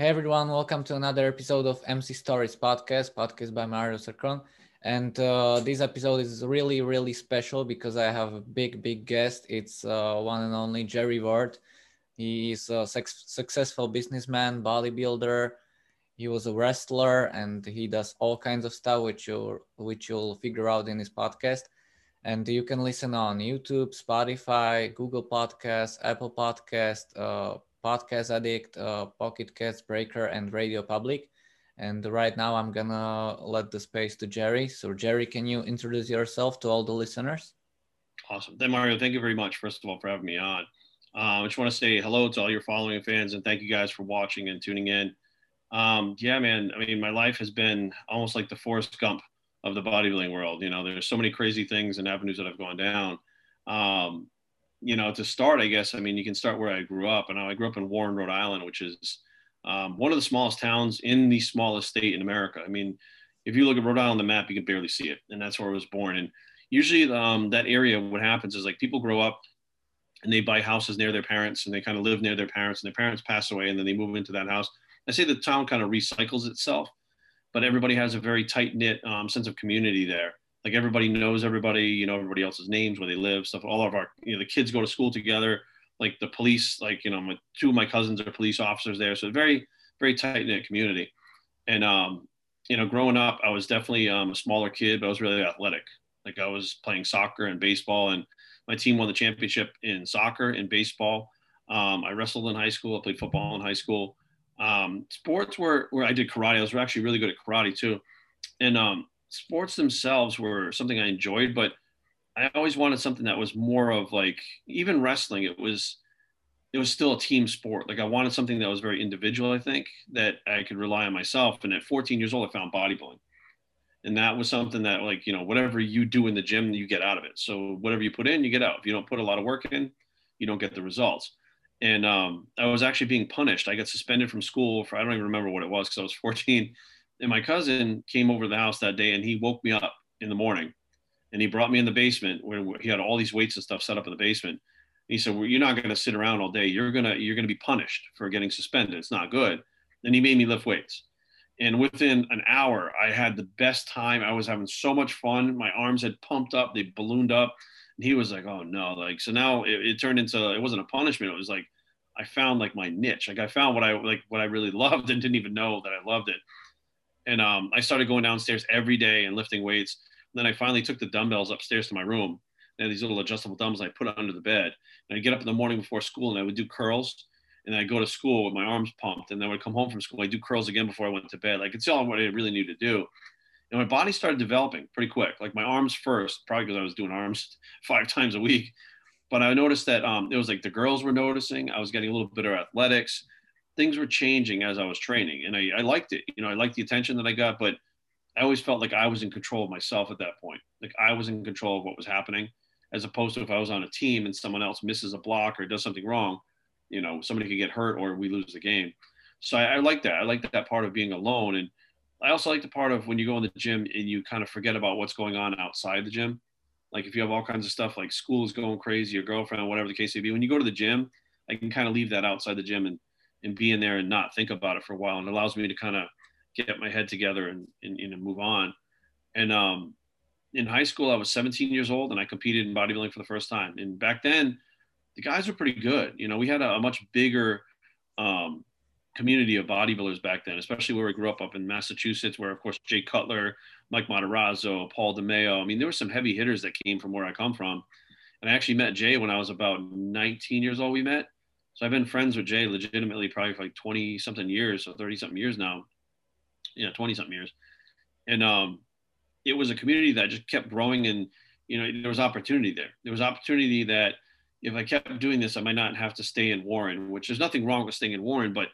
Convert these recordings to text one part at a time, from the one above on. Hey everyone, welcome to another episode of MC Stories podcast by Mario Sarkron. And this episode is really, really special because I have a big guest. It's one and only Jerry Ward. He is a successful businessman, bodybuilder. He was a wrestler and he does all kinds of stuff which you'll figure out in his podcast. And you can listen on YouTube, Spotify, Google Podcasts, Apple Podcasts, Podcast Addict, Pocket Cast, Breaker, and Radio Public. And right now I'm gonna let the space to Jerry. So Jerry, can you introduce yourself to all the listeners? Awesome. Then Mario, thank you very much, first of all, for having me on. I just want to say hello to all your following fans and thank you guys for watching and tuning in. Yeah, man, I mean, my life has been almost like the Forrest Gump of the bodybuilding world. You know, there's so many crazy things and avenues that have gone down. You know, to start, I guess, I mean, you can start where I grew up. And I grew up in Warren, Rhode Island, which is one of the smallest towns in the smallest state in America. I mean, if you look at Rhode Island on the map, you can barely see it. And that's where I was born. And usually that area, what happens is like people grow up and they buy houses near their parents and they kind of live near their parents and their parents pass away and then they move into that house. I say the town kind of recycles itself, but everybody has a very tight knit sense of community there. Like everybody knows everybody, you know, everybody else's names, where they live, stuff. All of our, you know, the kids go to school together, like the police, like, you know, two of my cousins are police officers there. So very, very tight knit community. And, you know, growing up, I was definitely a smaller kid, but I was really athletic. Like I was playing soccer and baseball and my team won the championship in soccer and baseball. I wrestled in high school. I played football in high school. Sports were where I did karate. I was actually really good at karate too. And, sports themselves were something I enjoyed, but I always wanted something that was more of like, even wrestling, it was still a team sport. Like I wanted something that was very individual, I think, that I could rely on myself. And at 14 years old, I found bodybuilding. And that was something that, like, you know, whatever you do in the gym, you get out of it. So whatever you put in, you get out. If you don't put a lot of work in, you don't get the results. And I was actually being punished. I got suspended from school for, I don't even remember what it was because I was 14. And my cousin came over to the house that day and he woke me up in the morning and he brought me in the basement where he had all these weights and stuff set up in the basement. And he said, well, you're not going to sit around all day. You're going to be punished for getting suspended. It's not good. And he made me lift weights. And within an hour, I had the best time. I was having so much fun. My arms had pumped up, they ballooned up. And he was like, oh no. Like, so now it turned into, it wasn't a punishment. It was like, I found like my niche. Like I found what I really loved and didn't even know that I loved it. And I started going downstairs every day and lifting weights. And then I finally took the dumbbells upstairs to my room. And I had these little adjustable dumbbells I put under the bed. And I'd get up in the morning before school and I would do curls. And I'd go to school with my arms pumped. And then I would come home from school. I'd do curls again before I went to bed. Like it's all what I really needed to do. And my body started developing pretty quick. Like my arms first, probably because I was doing arms 5 times a week. But I noticed that it was like the girls were noticing. I was getting a little bit of athletics. Things were changing as I was training and I liked it. You know, I liked the attention that I got, but I always felt like I was in control of myself at that point. Like I was in control of what was happening as opposed to if I was on a team and someone else misses a block or does something wrong, you know, somebody could get hurt or we lose the game. So I liked that. I liked that part of being alone. And I also like the part of when you go in the gym and you kind of forget about what's going on outside the gym. Like if you have all kinds of stuff, like school is going crazy, your girlfriend, whatever the case may be, when you go to the gym, I can kind of leave that outside the gym and be in there and not think about it for a while. And it allows me to kind of get my head together and move on. And in high school, I was 17 years old and I competed in bodybuilding for the first time. And back then the guys were pretty good. You know, we had a much bigger community of bodybuilders back then, especially where we grew up in Massachusetts, where of course, Jay Cutler, Mike Matarazzo, Paul DeMeo. I mean, there were some heavy hitters that came from where I come from. And I actually met Jay when I was about 19 years old, we met. So I've been friends with Jay legitimately probably for like 20 something years or 30 something years now. Yeah, 20 something years. And it was a community that just kept growing and, you know, there was opportunity there. There was opportunity that if I kept doing this, I might not have to stay in Warren, which there's nothing wrong with staying in Warren, but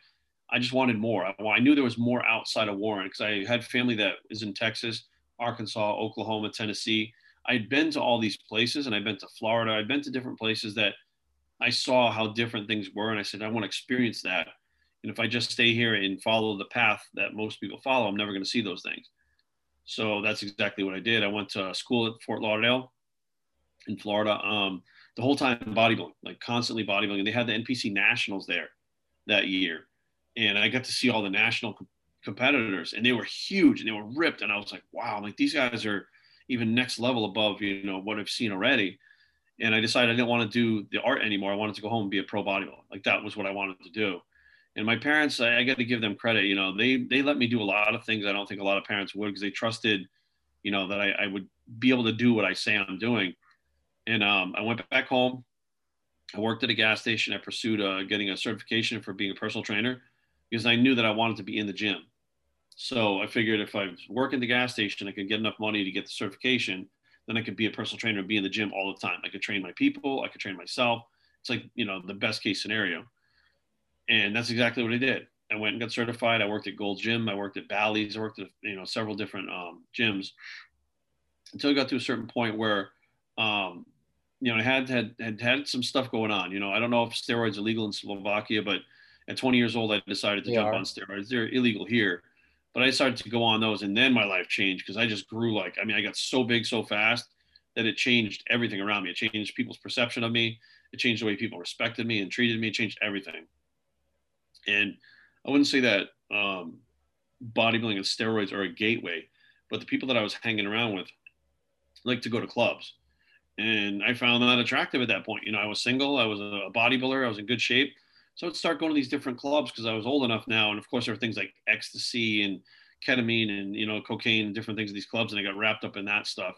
I just wanted more. I knew there was more outside of Warren because I had family that is in Texas, Arkansas, Oklahoma, Tennessee. I'd been to all these places and I'd been to Florida. I'd been to different places that I saw how different things were. And I said, I want to experience that. And if I just stay here and follow the path that most people follow, I'm never going to see those things. So that's exactly what I did. I went to school at Fort Lauderdale in Florida. The whole time bodybuilding, like constantly bodybuilding. And they had the NPC Nationals there that year. and I got to see all the national competitors, and they were huge and they were ripped. And I was like, wow, like these guys are even next level above, you know, what I've seen already. And I decided I didn't want to do the art anymore. I wanted to go home and be a pro bodybuilder. Like that was what I wanted to do. And my parents, I got to give them credit. You know, they let me do a lot of things I don't think a lot of parents would, because they trusted, you know, that I would be able to do what I say I'm doing. And I went back home. I worked at a gas station. I pursued getting a certification for being a personal trainer, because I knew that I wanted to be in the gym. So I figured if I work in the gas station, I could get enough money to get the certification. Then I could be a personal trainer and be in the gym all the time. I could train my people. I could train myself. It's like, you know, the best case scenario. And that's exactly what I did. I went and got certified. I worked at Gold Gym. I worked at Bally's. I worked at, you know, several different gyms, until I got to a certain point where, you know, I had some stuff going on. You know, I don't know if steroids are legal in Slovakia, but at 20 years old, I decided to jump on steroids. They're illegal here. But I started to go on those, and then my life changed, because I just grew like, I mean, I got so big so fast that it changed everything around me. It changed people's perception of me. It changed the way people respected me and treated me. It changed everything. And I wouldn't say that bodybuilding and steroids are a gateway, but the people that I was hanging around with liked to go to clubs. And I found that attractive at that point. You know, I was single, I was a bodybuilder, I was in good shape. So I'd start going to these different clubs because I was old enough now. And of course, there were things like ecstasy and ketamine and, you know, cocaine and different things in these clubs. And I got wrapped up in that stuff.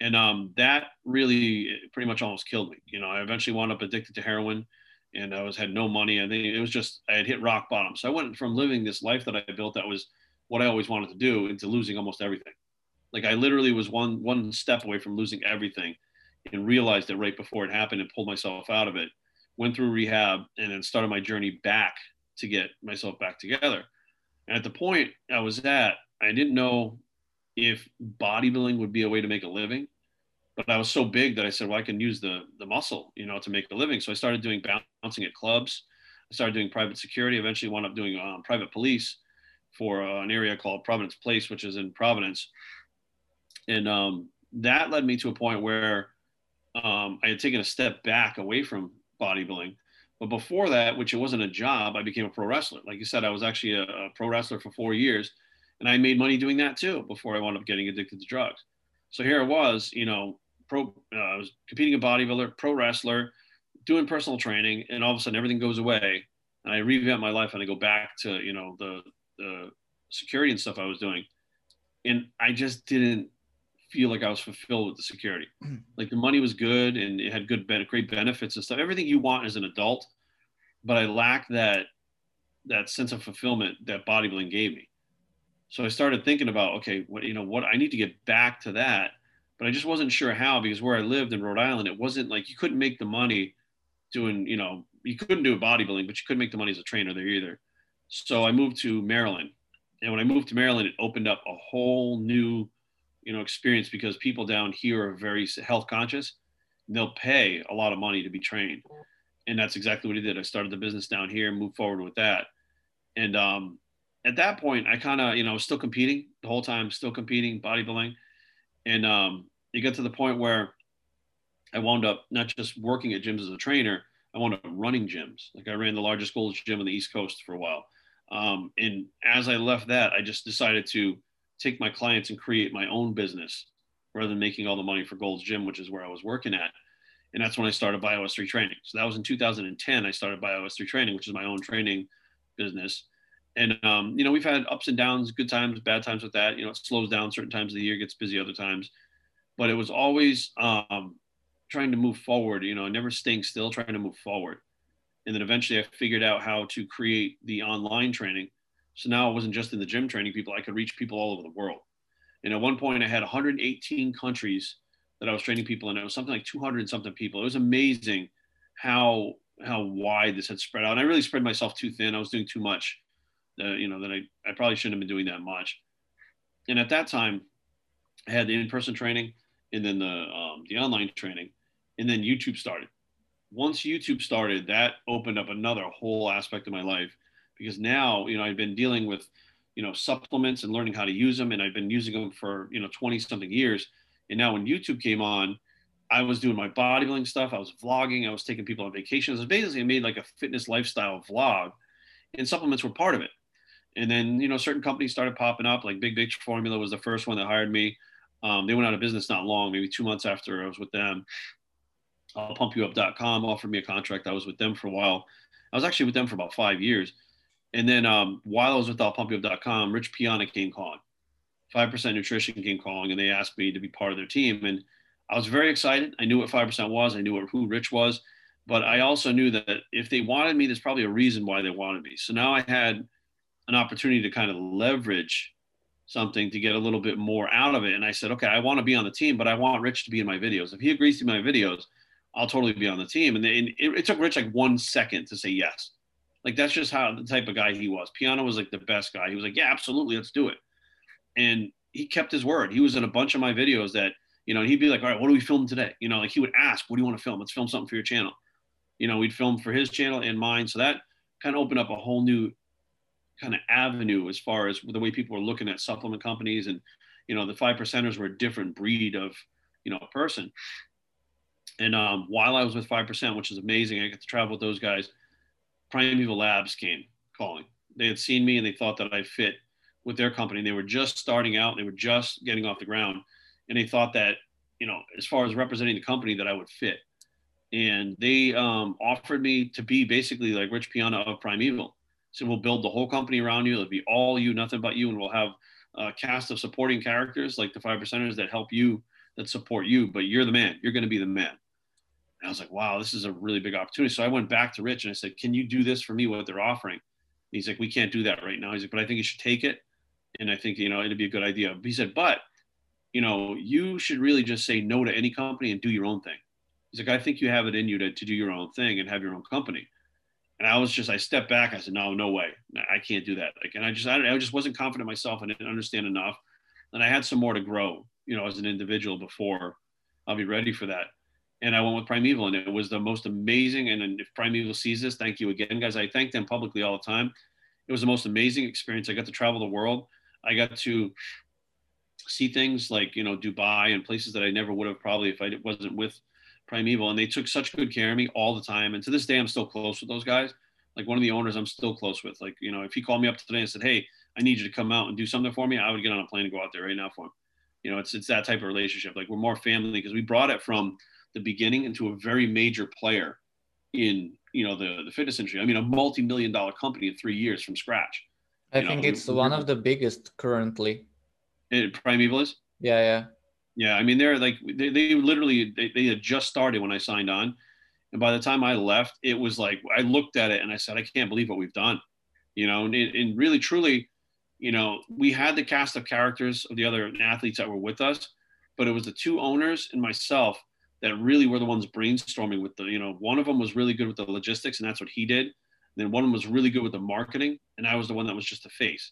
And that really pretty much almost killed me. You know, I eventually wound up addicted to heroin, and I had no money. I think it was just, I had hit rock bottom. So I went from living this life that I built that was what I always wanted to do, into losing almost everything. Like I literally was one step away from losing everything, and realized it right before it happened and pulled myself out of it. Went through rehab, and then started my journey back to get myself back together. And at the point I was at, I didn't know if bodybuilding would be a way to make a living, but I was so big that I said, well, I can use the muscle, you know, to make a living. So I started doing bouncing at clubs. I started doing private security, eventually wound up doing private police for an area called Providence Place, which is in Providence. And that led me to a point where I had taken a step back away from bodybuilding. But before that, which it wasn't a job, I became a pro wrestler. Like you said, I was actually a pro wrestler for 4 years, and I made money doing that too before I wound up getting addicted to drugs. So here I was, you know, I was competing in bodybuilder, pro wrestler, doing personal training, and all of a sudden everything goes away, and I revamp my life, and I go back to, you know, the security and stuff I was doing, and I just didn't feel like I was fulfilled with the security. Like the money was good, and it had great benefits and stuff, everything you want as an adult, but I lacked that sense of fulfillment that bodybuilding gave me. So I started thinking about, okay, what I need to get back to that, but I just wasn't sure how, because where I lived in Rhode Island, it wasn't like you couldn't make the money doing, you know, you couldn't do bodybuilding, but you couldn't make the money as a trainer there either. So I moved to Maryland, and when I moved to Maryland, it opened up a whole new, you know, experience, because people down here are very health conscious, and they'll pay a lot of money to be trained. And that's exactly what I did. I started the business down here and moved forward with that. And at that point, I kind of, you know, I was still competing the whole time, still competing, bodybuilding. And it got to the point where I wound up not just working at gyms as a trainer, I wound up running gyms. Like I ran the largest Gold's Gym on the East Coast for a while. And as I left that, I just decided to take my clients and create my own business rather than making all the money for Gold's Gym, which is where I was working at. And that's when I started BioS3 Training. So that was in 2010, I started BioS3 Training, which is my own training business. And, you know, we've had ups and downs, good times, bad times with that. You know, it slows down certain times of the year, gets busy other times, but it was always trying to move forward, you know, never staying still, trying to move forward. And then eventually I figured out how to create the online training. So now I wasn't just in the gym training people, I could reach people all over the world. And at one point I had 118 countries that I was training people in. It was something like 200 and something people. It was amazing how wide this had spread out. And I really spread myself too thin. I was doing too much, you know, that I probably shouldn't have been doing that much. And at that time I had the in-person training, and then the online training, and then YouTube started. Once YouTube started, that opened up another whole aspect of my life. Because now, you know, I've been dealing with, you know, supplements and learning how to use them. And I've been using them for, you know, 20 something years. And now when YouTube came on, I was doing my bodybuilding stuff. I was vlogging. I was taking people on vacations. Basically, I made like a fitness lifestyle vlog. and supplements were part of it. And then, you know, certain companies started popping up, like Big Big Formula was the first one that hired me. They went out of business not long, maybe 2 months after I was with them. Pump You Up.com offered me a contract. I was with them for a while. I was actually with them for about 5 years. And then while I was with PumpYouUp.com, Rich Piana came calling. 5% Nutrition came calling, and they asked me to be part of their team. And I was very excited. I knew what 5% was. I knew who Rich was. But I also knew that if they wanted me, there's probably a reason why they wanted me. So now I had an opportunity to kind of leverage something to get a little bit more out of it. And I said, okay, I want to be on the team, but I want Rich to be in my videos. If he agrees to my videos, I'll totally be on the team. And it took Rich like 1 second to say yes. Like, that's just how the type of guy he was. Piano was like the best guy. He was like, yeah, absolutely, let's do it. And he kept his word. He was in a bunch of my videos that, you know, he'd be like, all right, what do we film today? You know, like he would ask, what do you want to film? Let's film something for your channel. You know, we'd film for his channel and mine. So that kind of opened up a whole new kind of avenue as far as the way people were looking at supplement companies. And, you know, the 5%ers were a different breed of, you know, person. And while I was with 5%, which is amazing, I got to travel with those guys, Primeval Labs came calling. They had seen me and they thought that I fit with their company. They were just starting out. They were just getting off the ground. And they thought that, you know, as far as representing the company, that I would fit. And they offered me to be basically like Rich Piana of Primeval. So we'll build the whole company around you. It'll be all you, nothing but you. And we'll have a cast of supporting characters like the 5%ers that help you, that support you. But you're the man. You're going to be the man. I was like, wow, this is a really big opportunity. So I went back to Rich and I said, can you do this for me, what they're offering? And he's like, we can't do that right now. He's like, but I think you should take it. And I think, you know, it'd be a good idea. He said, but, you know, you should really just say no to any company and do your own thing. He's like, I think you have it in you to do your own thing and have your own company. And I was just, I stepped back. I said, no, no way. I can't do that. Like, and I just wasn't confident in myself. I didn't understand enough. And I had some more to grow, you know, as an individual before I'll be ready for that. And I went with Primeval, and it was the most amazing. And if Primeval sees this, thank you again, guys. I thank them publicly all the time. It was the most amazing experience. I got to travel the world. I got to see things like, you know, Dubai and places that I never would have probably if I wasn't with Primeval. And they took such good care of me all the time. And to this day, I'm still close with those guys. Like, one of the owners I'm still close with. Like, you know, if he called me up today and said, hey, I need you to come out and do something for me, I would get on a plane and go out there right now for him. You know, it's that type of relationship. Like, we're more family because we brought it from the beginning into a very major player in, you know, the fitness industry. I mean, a multi-million-dollar company in 3 years from scratch. I think it's one of the biggest currently. Primeval is? Yeah, yeah. Yeah, I mean, they're like, they literally had just started when I signed on. And by the time I left, it was like, I looked at it and I said, I can't believe what we've done. You know, and really, truly, you know, we had the cast of characters of the other athletes that were with us, but it was the two owners and myself that really were the ones brainstorming with the, you know, one of them was really good with the logistics, and that's what he did. And then one of them was really good with the marketing, and I was the one that was just the face.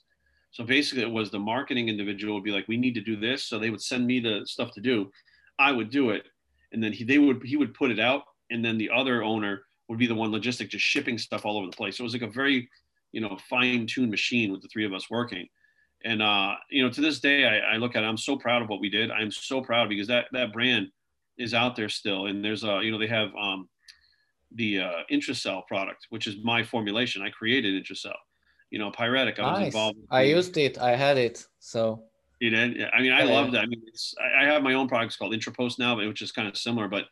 So basically it was the marketing individual would be like, we need to do this. So they would send me the stuff to do. I would do it. And then he would put it out. And then the other owner would be the one logistic, just shipping stuff all over the place. So it was like a very, you know, fine-tuned machine with the three of us working. And, you know, to this day, I look at it, I'm so proud of what we did. I'm so proud because that brand is out there still. And there's you know, they have the Intracell product, which is my formulation. I created Intracell, you know, Pyretic. I was involved. I used it. I had it. So you did? I mean, I loved it. I mean, I have my own products called Intrapost now, but which is kind of similar, but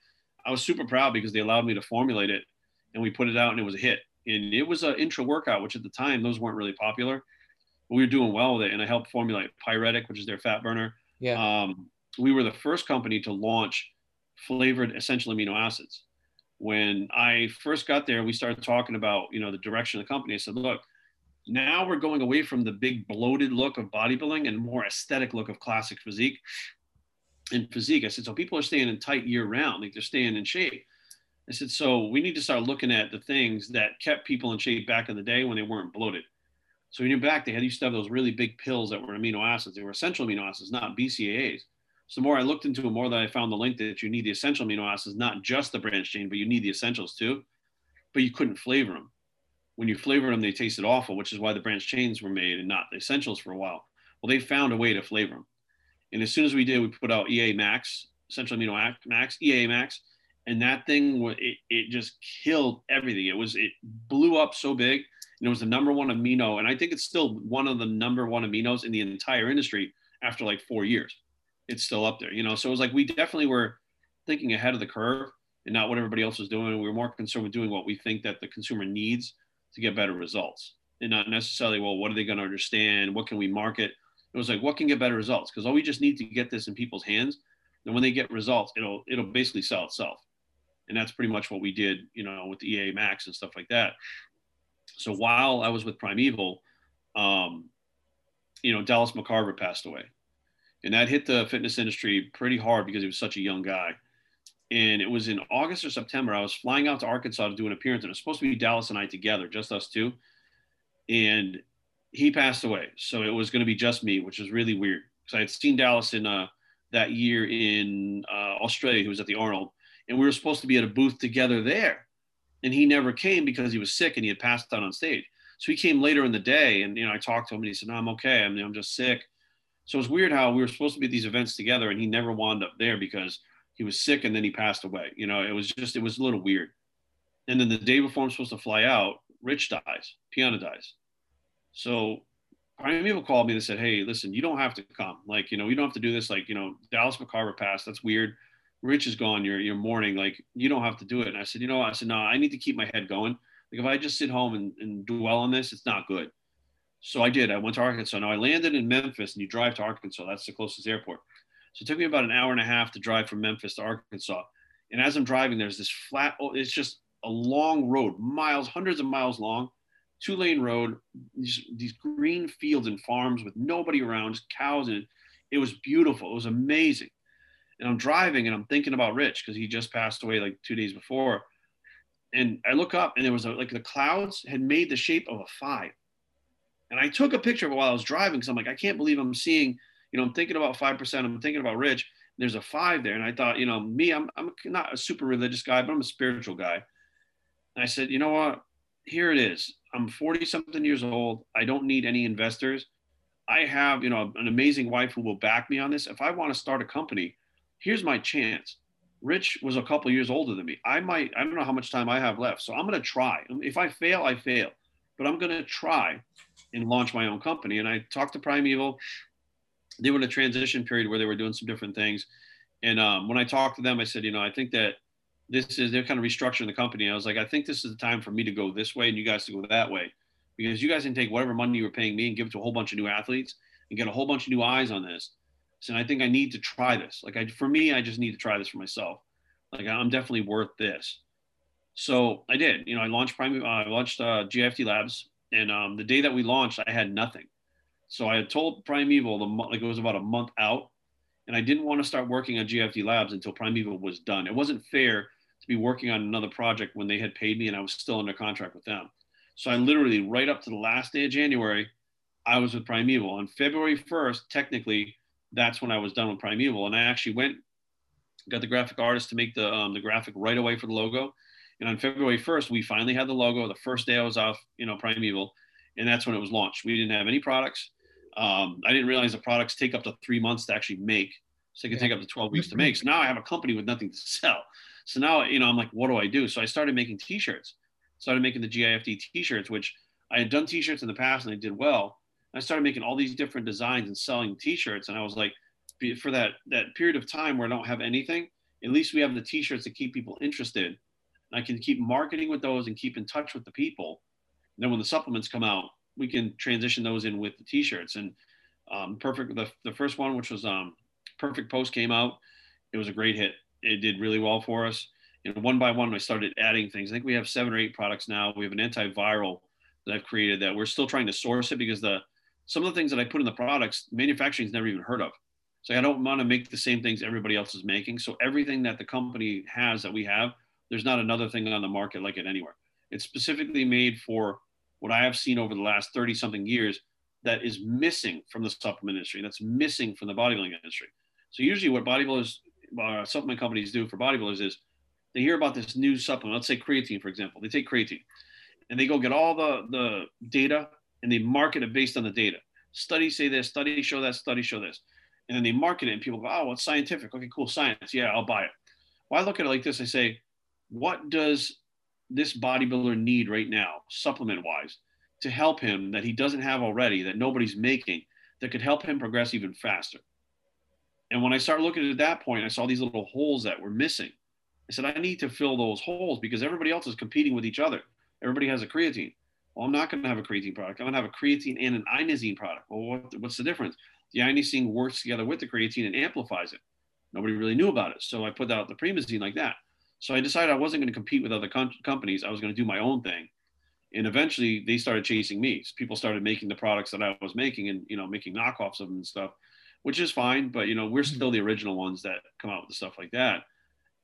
I was super proud because they allowed me to formulate it and we put it out and it was a hit. And it was an intra workout, which at the time, those weren't really popular, but we were doing well with it. And I helped formulate Pyretic, which is their fat burner. Yeah. We were the first company to launch flavored essential amino acids. When I first got there, we started talking about, you know, the direction of the company. I said, look, now we're going away from the big bloated look of bodybuilding and more aesthetic look of classic physique and physique. I said, so people are staying in tight year round, like they're staying in shape. I said, so we need to start looking at the things that kept people in shape back in the day when they weren't bloated. So when you're back, they used to have those really big pills that were amino acids. They were essential amino acids, not BCAAs. So the more I looked into it, more that I found the link that you need the essential amino acids, not just the branch chain, but you need the essentials too. But you couldn't flavor them. When you flavored them, they tasted awful, which is why the branch chains were made and not the essentials for a while. Well, they found a way to flavor them. And as soon as we did, we put out EA Max, essential amino max, EA Max. And that thing, it just killed everything. It blew up so big. and it was the #1 amino. And I think it's still one of the #1 aminos in the entire industry after like 4 years. It's still up there, you know? So it was like, we definitely were thinking ahead of the curve and not what everybody else was doing. We were more concerned with doing what we think that the consumer needs to get better results, and not necessarily, well, what are they going to understand? What can we market? It was like, what can get better results? Because all we just need to get this in people's hands. And when they get results, it'll basically sell itself. And that's pretty much what we did, you know, with the EA Max and stuff like that. So while I was with Primeval, you know, Dallas McCarver passed away. And that hit the fitness industry pretty hard because he was such a young guy. And it was in August or September. I was flying out to Arkansas to do an appearance. And it was supposed to be Dallas and I together, just us two. And he passed away. So it was going to be just me, which was really weird. Because I had seen Dallas in that year in Australia. He was at the Arnold. And we were supposed to be at a booth together there. And he never came because he was sick and he had passed out on stage. So he came later in the day. And, you know, I talked to him and he said, no, I'm okay. I mean, I'm just sick. So it's weird how we were supposed to be at these events together and he never wound up there because he was sick and then he passed away. You know, it was a little weird. And then the day before I'm supposed to fly out, Rich dies, Piana dies. So Primeval called me and said, hey, listen, you don't have to come. Like, you know, you don't have to do this. Like, you know, Dallas McCarver passed. That's weird. Rich is gone. You're mourning. Like, you don't have to do it. And I said, you know, no, I need to keep my head going. Like, if I just sit home and dwell on this, it's not good. So I did. I went to Arkansas. Now I landed in Memphis, and you drive to Arkansas. That's the closest airport. So it took me about an hour and a half to drive from Memphis to Arkansas. And as I'm driving, there's this flat, it's just a long road, miles, hundreds of miles long, 2-lane road, these green fields and farms with nobody around, just cows. And it was beautiful. It was amazing. And I'm driving and I'm thinking about Rich because he just passed away like 2 days before. And I look up and there was like the clouds had made the shape of a 5. And I took a picture of it while I was driving because I'm like, I can't believe I'm seeing, you know, I'm thinking about 5%. I'm thinking about Rich. There's a 5 there. And I thought, you know, me, I'm not a super religious guy, but I'm a spiritual guy. And I said, you know what? Here it is. I'm 40-something years old. I don't need any investors. I have, you know, an amazing wife who will back me on this. If I want to start a company, here's my chance. Rich was a couple years older than me. I don't know how much time I have left. So I'm going to try. If I fail, I fail. But I'm going to try and launch my own company. And I talked to Primeval. They were in a transition period where they were doing some different things. And when I talked to them, I said, you know, I think that they're kind of restructuring the company. I was like, I think this is the time for me to go this way and you guys to go that way, because you guys can take whatever money you were paying me and give it to a whole bunch of new athletes and get a whole bunch of new eyes on this. So I think I need to try this. Like, for me, I just need to try this for myself. Like, I'm definitely worth this. So I did, you know, I launched GFT Labs. And the day that we launched, I had nothing. So I had told Primeval, it was about a month out, and I didn't want to start working on GFT Labs until Primeval was done. It wasn't fair to be working on another project when they had paid me and I was still under contract with them. So I literally, right up to the last day of January, I was with Primeval. On February 1st, technically, that's when I was done with Primeval. And I actually got the graphic artist to make the graphic right away for the logo. And on February 1st, we finally had the logo. The first day I was off, you know, Primeval, and that's when it was launched. We didn't have any products. I didn't realize the products take up to 3 months to actually make. So it could take up to 12 weeks to make. So now I have a company with nothing to sell. So now, you know, I'm like, what do I do? So I started making t-shirts. Started making the GIFD t-shirts, which I had done t-shirts in the past and I did well. I started making all these different designs and selling t-shirts. And I was like, for that period of time where I don't have anything, at least we have the t-shirts to keep people interested. I can keep marketing with those and keep in touch with the people. And then when the supplements come out, we can transition those in with the t-shirts. And the first one, which was Perfect Post, came out. It was a great hit. It did really well for us. And one by one, I started adding things. I think we have 7 or 8 products now. We have an antiviral that I've created that we're still trying to source it, because some of the things that I put in the products, manufacturing's never even heard of. So I don't want to make the same things everybody else is making. So everything that the company has that we have, there's not another thing on the market like it anywhere. It's specifically made for what I have seen over the last 30-something years that is missing from the supplement industry, that's missing from the bodybuilding industry. So usually what supplement companies do for bodybuilders is they hear about this new supplement, let's say creatine, for example. They take creatine and they go get all the data and they market it based on the data. Studies say this, studies show that, studies show this. And then they market it and people go, oh, well, it's scientific. Okay, cool, science. Yeah, I'll buy it. Well, I look at it like this. I say, what does this bodybuilder need right now, supplement wise, to help him that he doesn't have already, that nobody's making, that could help him progress even faster. And when I started looking at that point, I saw these little holes that were missing. I said, I need to fill those holes because everybody else is competing with each other. Everybody has a creatine. Well, I'm not going to have a creatine product. I'm going to have a creatine and an inosine product. Well, what's the difference? The inosine works together with the creatine and amplifies it. Nobody really knew about it. So I put out the Premazine like that. So I decided I wasn't going to compete with other companies. I was going to do my own thing. And eventually they started chasing me. So people started making the products that I was making and, you know, making knockoffs of them and stuff, which is fine. But, you know, we're still the original ones that come out with stuff like that.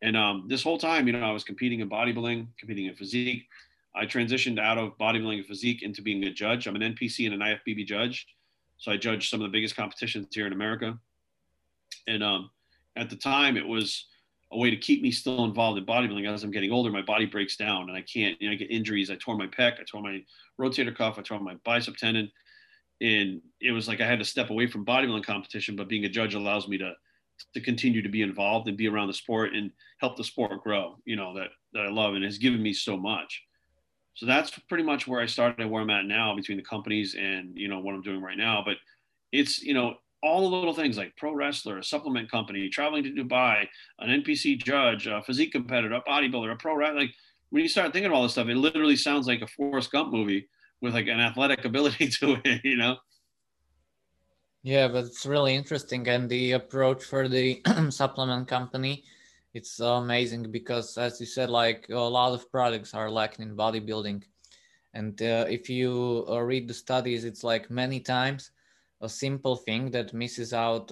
And this whole time, you know, I was competing in bodybuilding, competing in physique. I transitioned out of bodybuilding and physique into being a judge. I'm an NPC and an IFBB judge. So I judged some of the biggest competitions here in America. And at the time, it was a way to keep me still involved in bodybuilding. As I'm getting older, my body breaks down and I can't, you know, I get injuries. I tore my pec, I tore my rotator cuff, I tore my bicep tendon. And it was like I had to step away from bodybuilding competition, but being a judge allows me to continue to be involved and be around the sport and help the sport grow, you know, that I love and has given me so much. So that's pretty much where I started and where I'm at now between the companies and, you know, what I'm doing right now. But it's, you know, all the little things like pro wrestler, a supplement company, traveling to Dubai, an NPC judge, a physique competitor, a bodybuilder, a pro wrestler. Like when you start thinking of all this stuff, it literally sounds like a Forrest Gump movie with like an athletic ability to it, you know? Yeah, but it's really interesting. And the approach for the supplement company, it's amazing because, as you said, like a lot of products are lacking in bodybuilding. And if you read the studies, it's like many times a simple thing that misses out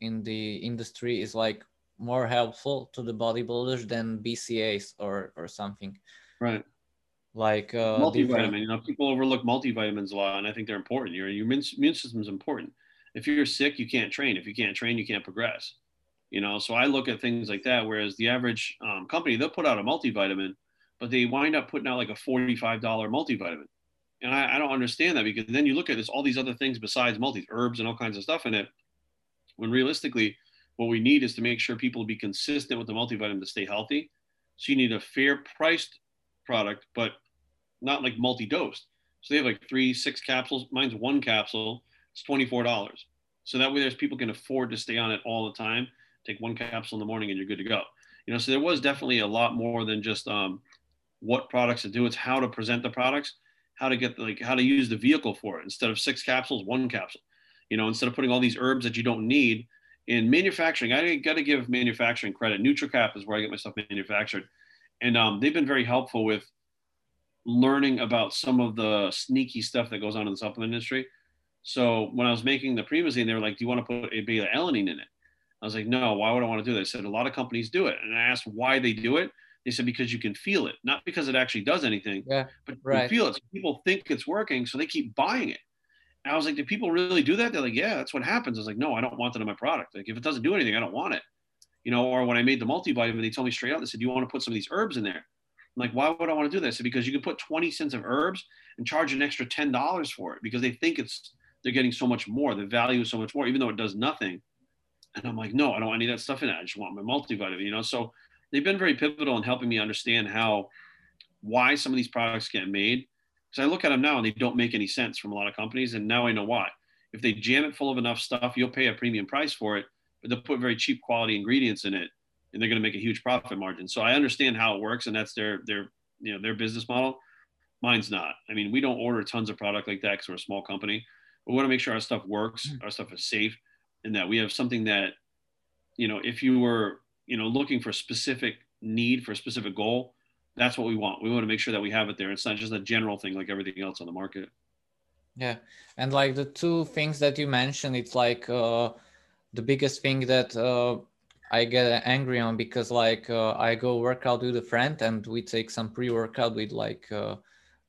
in the industry is like more helpful to the bodybuilders than BCAs or something. Right. Like multivitamin, you know, people overlook multivitamins a lot and I think they're important. Your immune system is important. If you're sick, you can't train. If you can't train, you can't progress. You know, so I look at things like that, whereas the average company, they'll put out a multivitamin, but they wind up putting out like a $45 multivitamin. And I don't understand that because then you look at this, all these other things besides multis, herbs and all kinds of stuff in it, when realistically, what we need is to make sure people be consistent with the multivitamin to stay healthy. So you need a fair priced product, but not like multi-dosed. So they have like 3, 6 capsules. Mine's 1 capsule. It's $24. So that way there's people can afford to stay on it all the time. Take 1 capsule in the morning and you're good to go. You know, so there was definitely a lot more than just what products to do. It's how to present the products, how to get like how to use the vehicle for it. Instead of 6 capsules, 1 capsule. You know, instead of putting all these herbs that you don't need in manufacturing, I got to give manufacturing credit. NutriCap is where I get my stuff manufactured, and they've been very helpful with learning about some of the sneaky stuff that goes on in the supplement industry. So when I was making the Premazine, they were like, "Do you want to put a beta-alanine in it?" I was like, no, why would I want to do that? I said, a lot of companies do it. And I asked why they do it. They said, because you can feel it, not because it actually does anything, but you can feel it. So people think it's working, so they keep buying it. And I was like, do people really do that? They're like, yeah, that's what happens. I was like, no, I don't want that in my product. Like, if it doesn't do anything, I don't want it. You know, or when I made the multivitamin, they told me straight out, they said, do you want to put some of these herbs in there? I'm like, why would I want to do that? I said, because you can put 20 cents of herbs and charge an extra $10 for it because they think they're getting so much more. The value is so much more, even though it does nothing. And I'm like, no, I don't want any of that stuff in it. I just want my multivitamin, you know? So they've been very pivotal in helping me understand why some of these products get made. Cause I look at them now and they don't make any sense from a lot of companies. And now I know why. If they jam it full of enough stuff, you'll pay a premium price for it, but they'll put very cheap quality ingredients in it and they're going to make a huge profit margin. So I understand how it works and that's their, you know, their business model. Mine's not. I mean, we don't order tons of product like that because we're a small company. We want to make sure our stuff works, our stuff is safe. And that we have something that, you know, if you were, you know, looking for a specific need for a specific goal, that's what we want. We want to make sure that we have it there. It's not just a general thing like everything else on the market. Yeah. And like the two things that you mentioned, it's like the biggest thing that I get angry on because like I go workout with a friend and we take some pre-workout with like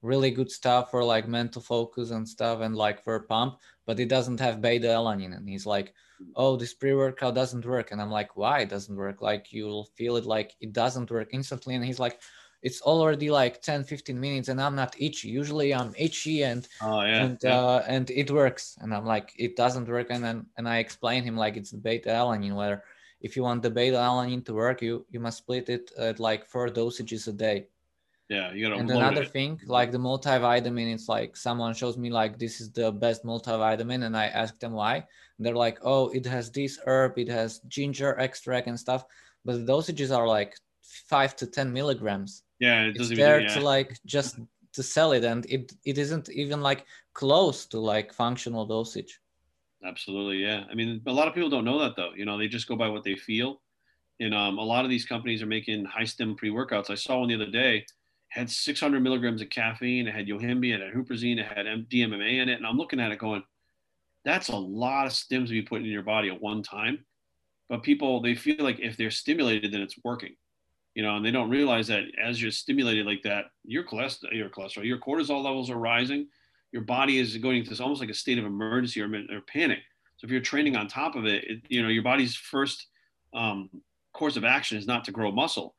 really good stuff for like mental focus and stuff and like for a pump, but it doesn't have beta-alanine. And he's like, oh, this pre-workout doesn't work. And I'm like, why it doesn't work? Like you'll feel it like it doesn't work instantly. And he's like, it's already like 10, 15 minutes and I'm not itchy. Usually I'm itchy and it works. And I'm like, it doesn't work. And then, and I explain him like it's beta-alanine where if you want the beta-alanine to work, you must split it at like 4 dosages a day. Yeah, you gotta. And another thing, like the multivitamin, it's like someone shows me like this is the best multivitamin, and I ask them why. And they're like, oh, it has this herb, it has ginger extract and stuff, but the dosages are like 5 to 10 milligrams. Yeah, it doesn't. It's there to like just to sell it, and it isn't even like close to like functional dosage. Absolutely, yeah. I mean, a lot of people don't know that though. You know, they just go by what they feel, and a lot of these companies are making high stim pre-workouts. I saw one the other day. Had 600 milligrams of caffeine. It had yohimbine, it had huperzine, it had DMAA in it. And I'm looking at it going, that's a lot of stims to be put in your body at one time. But people, they feel like if they're stimulated, then it's working, you know, and they don't realize that as you're stimulated like that, your cortisol levels are rising. Your body is going into this almost like a state of emergency or panic. So if you're training on top of it, you know, your body's first course of action is not to grow muscle.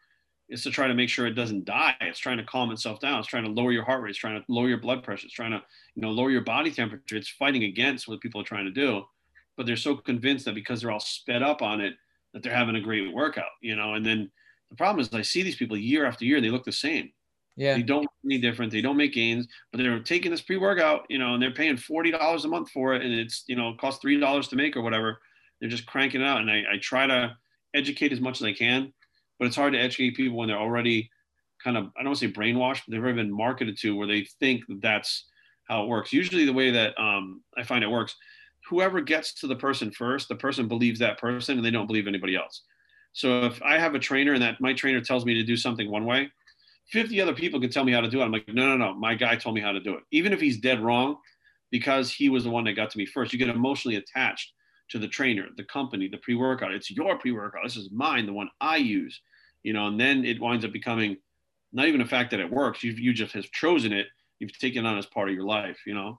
It's to try to make sure it doesn't die. It's trying to calm itself down. It's trying to lower your heart rate. It's trying to lower your blood pressure. It's trying to, you know, lower your body temperature. It's fighting against what people are trying to do, but they're so convinced that because they're all sped up on it, that they're having a great workout, you know? And then the problem is I see these people year after year, they look the same. Yeah. They don't look any different. They don't make gains, but they're taking this pre-workout, you know, and they're paying $40 a month for it. And it's, you know, it costs $3 to make or whatever. They're just cranking it out. And I try to educate as much as I can. But it's hard to educate people when they're already kind of, I don't want to say brainwashed, but they've already been marketed to where they think that that's how it works. Usually the way that I find it works, whoever gets to the person first, the person believes that person and they don't believe anybody else. So if I have a trainer and that my trainer tells me to do something one way, 50 other people can tell me how to do it. I'm like, no, my guy told me how to do it. Even if he's dead wrong, because he was the one that got to me first, you get emotionally attached to the trainer, the company, the pre-workout. It's your pre-workout. This is mine, the one I use, you know, and then it winds up becoming not even a fact that it works. You just have chosen it. You've taken it on as part of your life, you know?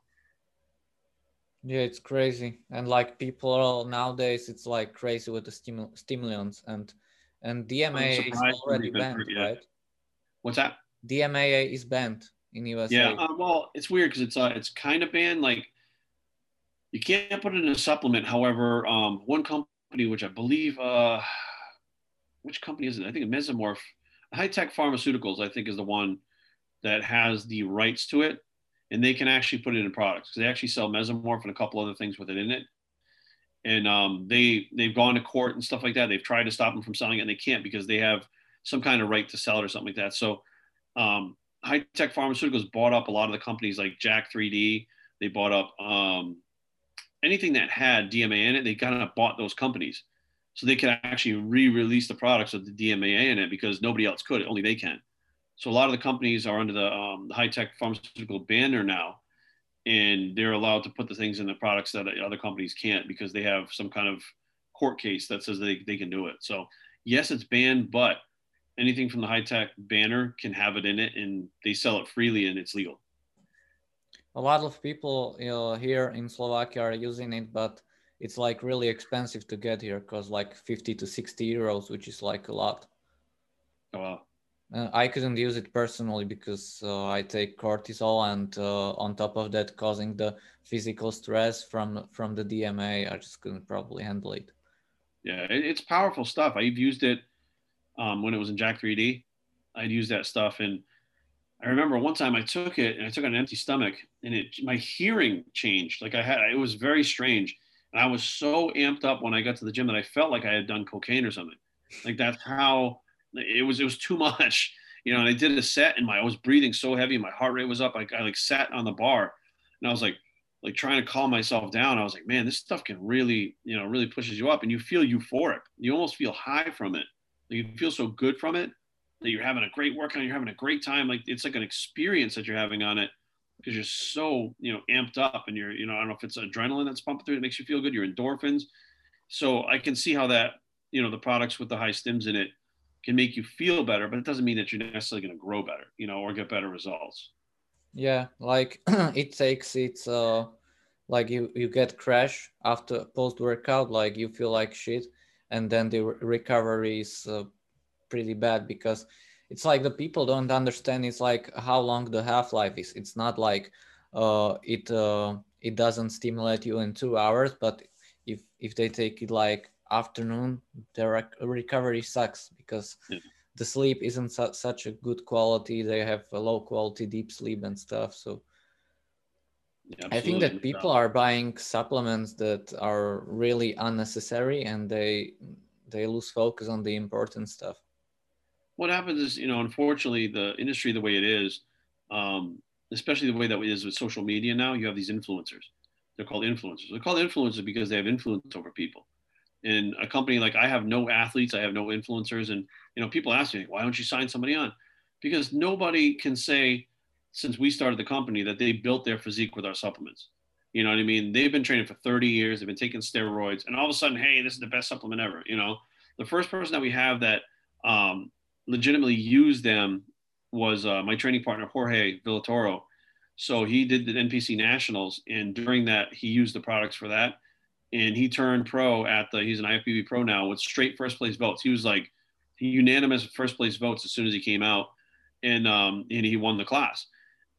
Yeah, it's crazy. And like people nowadays, it's like crazy with the stimulants and DMAA is already banned, right? What's that? DMAA is banned in USA. Yeah, well, it's weird because it's kind of banned. Like, you can't put it in a supplement. However, one company, which I believe, which company is it? I think Mesomorph, High Tech Pharmaceuticals, I think is the one that has the rights to it. And they can actually put it in products because they actually sell Mesomorph and a couple other things with it in it. And they've gone to court and stuff like that. They've tried to stop them from selling it and they can't because they have some kind of right to sell it or something like that. So High Tech Pharmaceuticals bought up a lot of the companies like Jack 3D. They bought up... anything that had DMAA in it, they kind of bought those companies. So they could actually re-release the products with the DMAA in it because nobody else could, only they can. So a lot of the companies are under the high-tech pharmaceutical banner now, and they're allowed to put the things in the products that other companies can't because they have some kind of court case that says they can do it. So yes, it's banned, but anything from the high-tech banner can have it in it, and they sell it freely and it's legal. A lot of people, you know, here in Slovakia are using it, but it's like really expensive to get here because like 50 to 60 euros, which is like a lot. Oh, wow. I couldn't use it personally because I take cortisol and on top of that causing the physical stress from the DMA, I just couldn't probably handle it. Yeah, it's powerful stuff. I've used it when it was in Jack 3D. I'd use that stuff and I remember one time I took it and I took it on an empty stomach and my hearing changed. Like it was very strange. And I was so amped up when I got to the gym that I felt like I had done cocaine or something. Like that's how it was too much, you know, and I did a set and I was breathing so heavy. My heart rate was up. I like sat on the bar and I was like trying to calm myself down. I was like, man, this stuff can really, you know, really pushes you up and you feel euphoric. You almost feel high from it. Like, you feel so good from it. That you're having a great workout, you're having a great time. Like it's like an experience that you're having on it because you're so, you know, amped up and you're, you know, I don't know if it's adrenaline that's pumping through, it makes you feel good, your endorphins. So I can see how that, you know, the products with the high stims in it can make you feel better, but it doesn't mean that you're necessarily going to grow better, you know, or get better results. Yeah. Like it takes, it's like you get crash after post-workout, like you feel like shit and then the recovery is pretty bad because it's like the people don't understand it's like how long the half-life is. It's not like it doesn't stimulate you in 2 hours, but if they take it like afternoon, their recovery sucks because the sleep isn't such a good quality. They have a low quality deep sleep and stuff. So yeah, I think that people are buying supplements that are really unnecessary, and they lose focus on the important stuff. What happens is, you know, unfortunately, the industry, the way it is, especially the way that it is with social media now, you have these influencers. They're called influencers. They're called influencers because they have influence over people. In a company like, I have no athletes, I have no influencers. And, you know, people ask me, why don't you sign somebody on? Because nobody can say, since we started the company, that they built their physique with our supplements. You know what I mean? They've been training for 30 years. They've been taking steroids. And all of a sudden, hey, this is the best supplement ever. You know, the first person that we have that legitimately used them was my training partner, Jorge Villatoro. So he did the NPC Nationals. And during that, he used the products for that. And he turned pro at the, he's an IFBB pro now with straight first place votes. He was like unanimous first place votes as soon as he came out. And he won the class.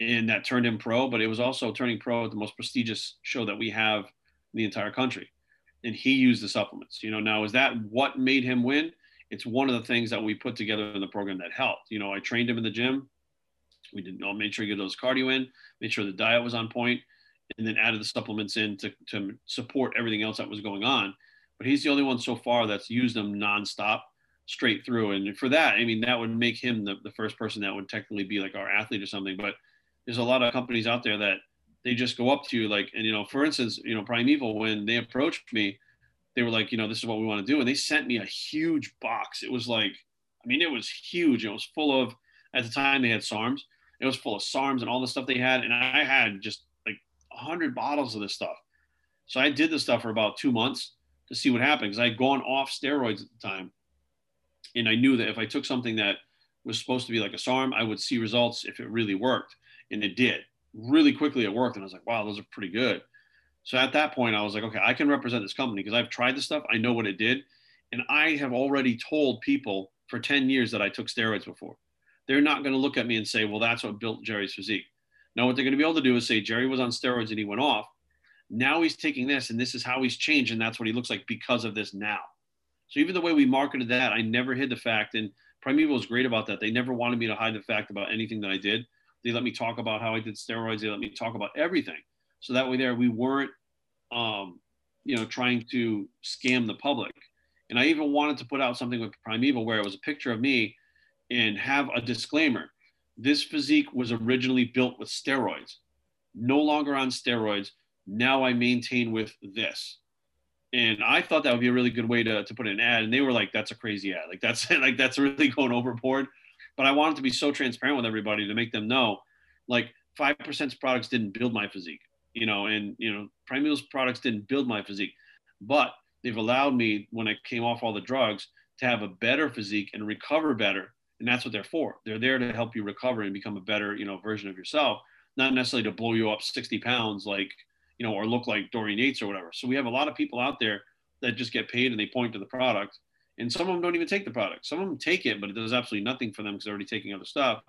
And that turned him pro, but it was also turning pro at the most prestigious show that we have in the entire country. And he used the supplements. You know, now is that what made him win? It's one of the things that we put together in the program that helped. You know, I trained him in the gym. We did made sure he got those cardio in, made sure the diet was on point, and then added the supplements in to support everything else that was going on. But he's the only one so far that's used them nonstop, straight through. And for that, I mean, that would make him the first person that would technically be like our athlete or something. But there's a lot of companies out there that they just go up to you like, and, you know, for instance, you know, Primeval, when they approached me, they were like, you know, this is what we want to do. And they sent me a huge box. It was like, I mean, it was huge. It was full of, at the time they had SARMs. It was full of SARMs and all the stuff they had. And I had just 100 bottles of this stuff. So I did this stuff for about 2 months to see what happened, because I'd gone off steroids at the time. And I knew that if I took something that was supposed to be like a SARM, I would see results if it really worked. And it did. Really quickly it worked. And I was like, wow, those are pretty good. So at that point, I was like, okay, I can represent this company because I've tried this stuff. I know what it did. And I have already told people for 10 years that I took steroids before. They're not going to look at me and say, well, that's what built Jerry's physique. Now, what they're going to be able to do is say, Jerry was on steroids and he went off. Now he's taking this, and this is how he's changed, and that's what he looks like because of this now. So even the way we marketed that, I never hid the fact, and Primeval was great about that. They never wanted me to hide the fact about anything that I did. They let me talk about how I did steroids. They let me talk about everything. So that way there, we weren't, you know, trying to scam the public. And I even wanted to put out something with Primeval where it was a picture of me and have a disclaimer. This physique was originally built with steroids, no longer on steroids. Now I maintain with this. And I thought that would be a really good way to put an ad. And they were like, that's a crazy ad. Like that's really going overboard. But I wanted to be so transparent with everybody to make them know, like 5%'s products didn't build my physique, you know, and, you know, Primeval's products didn't build my physique, but they've allowed me when I came off all the drugs to have a better physique and recover better. And that's what they're for. They're there to help you recover and become a better, you know, version of yourself, not necessarily to blow you up 60 pounds, like, you know, or look like Dorian Yates or whatever. So we have a lot of people out there that just get paid and they point to the product, and some of them don't even take the product. Some of them take it, but it does absolutely nothing for them because they're already taking other stuff.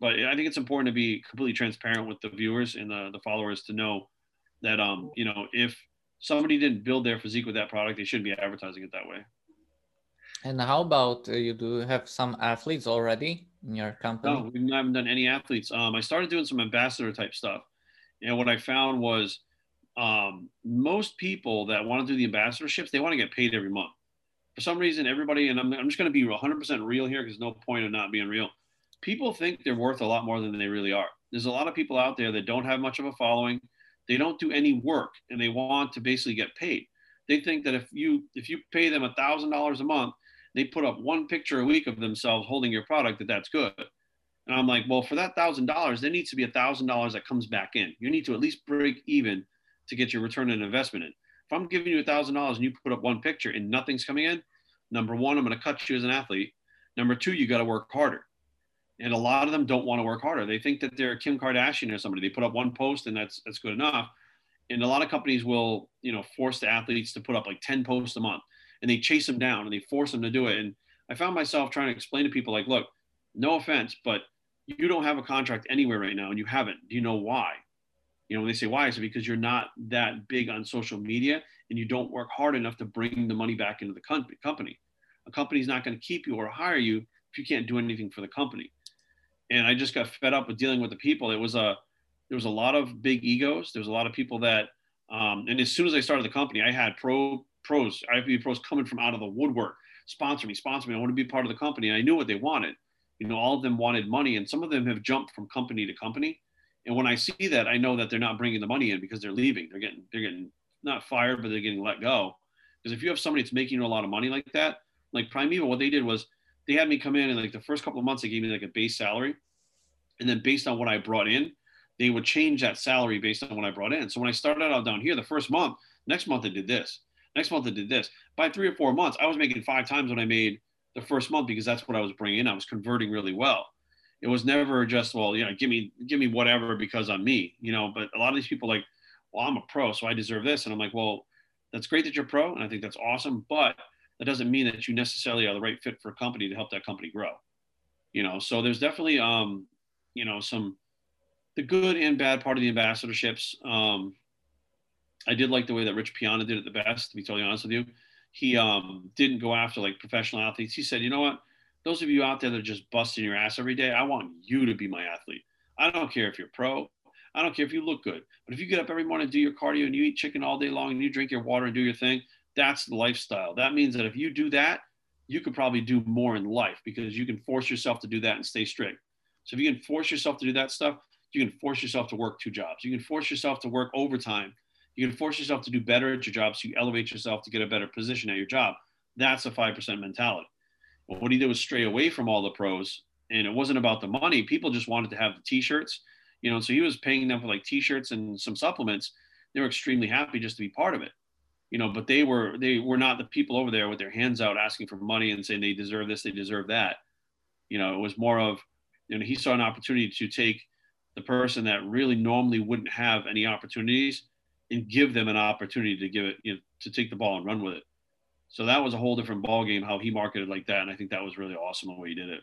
But I think it's important to be completely transparent with the viewers and the followers to know that, you know, if somebody didn't build their physique with that product, they shouldn't be advertising it that way. And how about you do have some athletes already in your company? No, we haven't done any athletes. I started doing some ambassador type stuff. And what I found was most people that want to do the ambassadorships, they want to get paid every month. For some reason, everybody, and I'm just going to be 100% real here because no point of not being real. People think they're worth a lot more than they really are. There's a lot of people out there that don't have much of a following. They don't do any work and they want to basically get paid. They think that if you pay them $1,000 a month, they put up one picture a week of themselves holding your product, that's good. And I'm like, well, for that $1,000, there needs to be $1,000 that comes back in. You need to at least break even to get your return on investment in. If I'm giving you $1,000 and you put up one picture and nothing's coming in, number one, I'm going to cut you as an athlete. Number two, you got to work harder. And a lot of them don't want to work harder. They think that they're Kim Kardashian or somebody. They put up one post and that's good enough. And a lot of companies will, you know, force the athletes to put up like 10 posts a month. And they chase them down and they force them to do it. And I found myself trying to explain to people like, look, no offense, but you don't have a contract anywhere right now and you haven't. Do you know why? You know, when they say why, it's because you're not that big on social media and you don't work hard enough to bring the money back into the company. A company's not going to keep you or hire you you can't do anything for the company. And I just got fed up with dealing with the people. There was a lot of big egos. There was a lot of people that, and as soon as I started the company, I had IFBB pros coming from out of the woodwork, sponsor me. I want to be part of the company. And I knew what they wanted. You know, all of them wanted money, and some of them have jumped from company to company. And when I see that, I know that they're not bringing the money in because they're leaving. They're getting not fired, but they're getting let go. Because if you have somebody that's making you a lot of money like that, like Primeval, what they did was they had me come in, and like the first couple of months, they gave me like a base salary. And then based on what I brought in, they would change that salary based on what I brought in. So when I started out down here, the first month, next month I did this. Next month I did this. By 3 or 4 months, I was making 5 times what I made the first month because that's what I was bringing in. I was converting really well. It was never just, well, you know, give me whatever because I'm me, you know. But a lot of these people are like, well, I'm a pro, so I deserve this. And I'm like, well, that's great that you're pro, and I think that's awesome, but that doesn't mean that you necessarily are the right fit for a company to help that company grow, you know. So there's definitely, you know, some the good and bad part of the ambassadorships. I did like the way that Rich Piana did it the best, to be totally honest with you. He didn't go after like professional athletes. He said, you know what? Those of you out there that are just busting your ass every day, I want you to be my athlete. I don't care if you're pro. I don't care if you look good. But if you get up every morning and do your cardio and you eat chicken all day long and you drink your water and do your thing, that's the lifestyle. That means that if you do that, you could probably do more in life because you can force yourself to do that and stay strict. So if you can force yourself to do that stuff, you can force yourself to work 2 jobs. You can force yourself to work overtime. You can force yourself to do better at your job so you elevate yourself to get a better position at your job. That's a 5% mentality. What he did was stray away from all the pros, and it wasn't about the money. People just wanted to have the t-shirts, you know, so he was paying them for like t-shirts and some supplements. They were extremely happy just to be part of it, you know, but they were not the people over there with their hands out asking for money and saying they deserve this, they deserve that. You know, it was more of, you know, he saw an opportunity to take the person that really normally wouldn't have any opportunities and give them an opportunity to give it, you know, to take the ball and run with it. So that was a whole different ballgame, how he marketed like that. And I think that was really awesome the way he did it.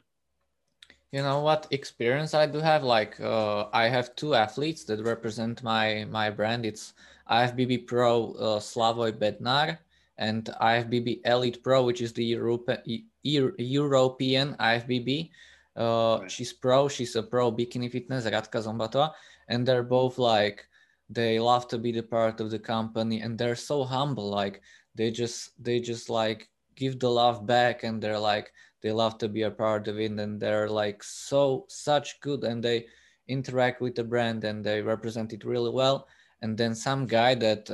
You know what experience I do have? Like I have 2 athletes that represent my brand. It's IFBB Pro Slavoj Bednar and IFBB Elite Pro, which is the European IFBB. Right. She's a pro bikini fitness, Radka Zombatova. And they're both like, they love to be the part of the company and they're so humble. Like, they just like give the love back, and they're like, they love to be a part of it, and they're like such good, and they interact with the brand and they represent it really well. And then some guy that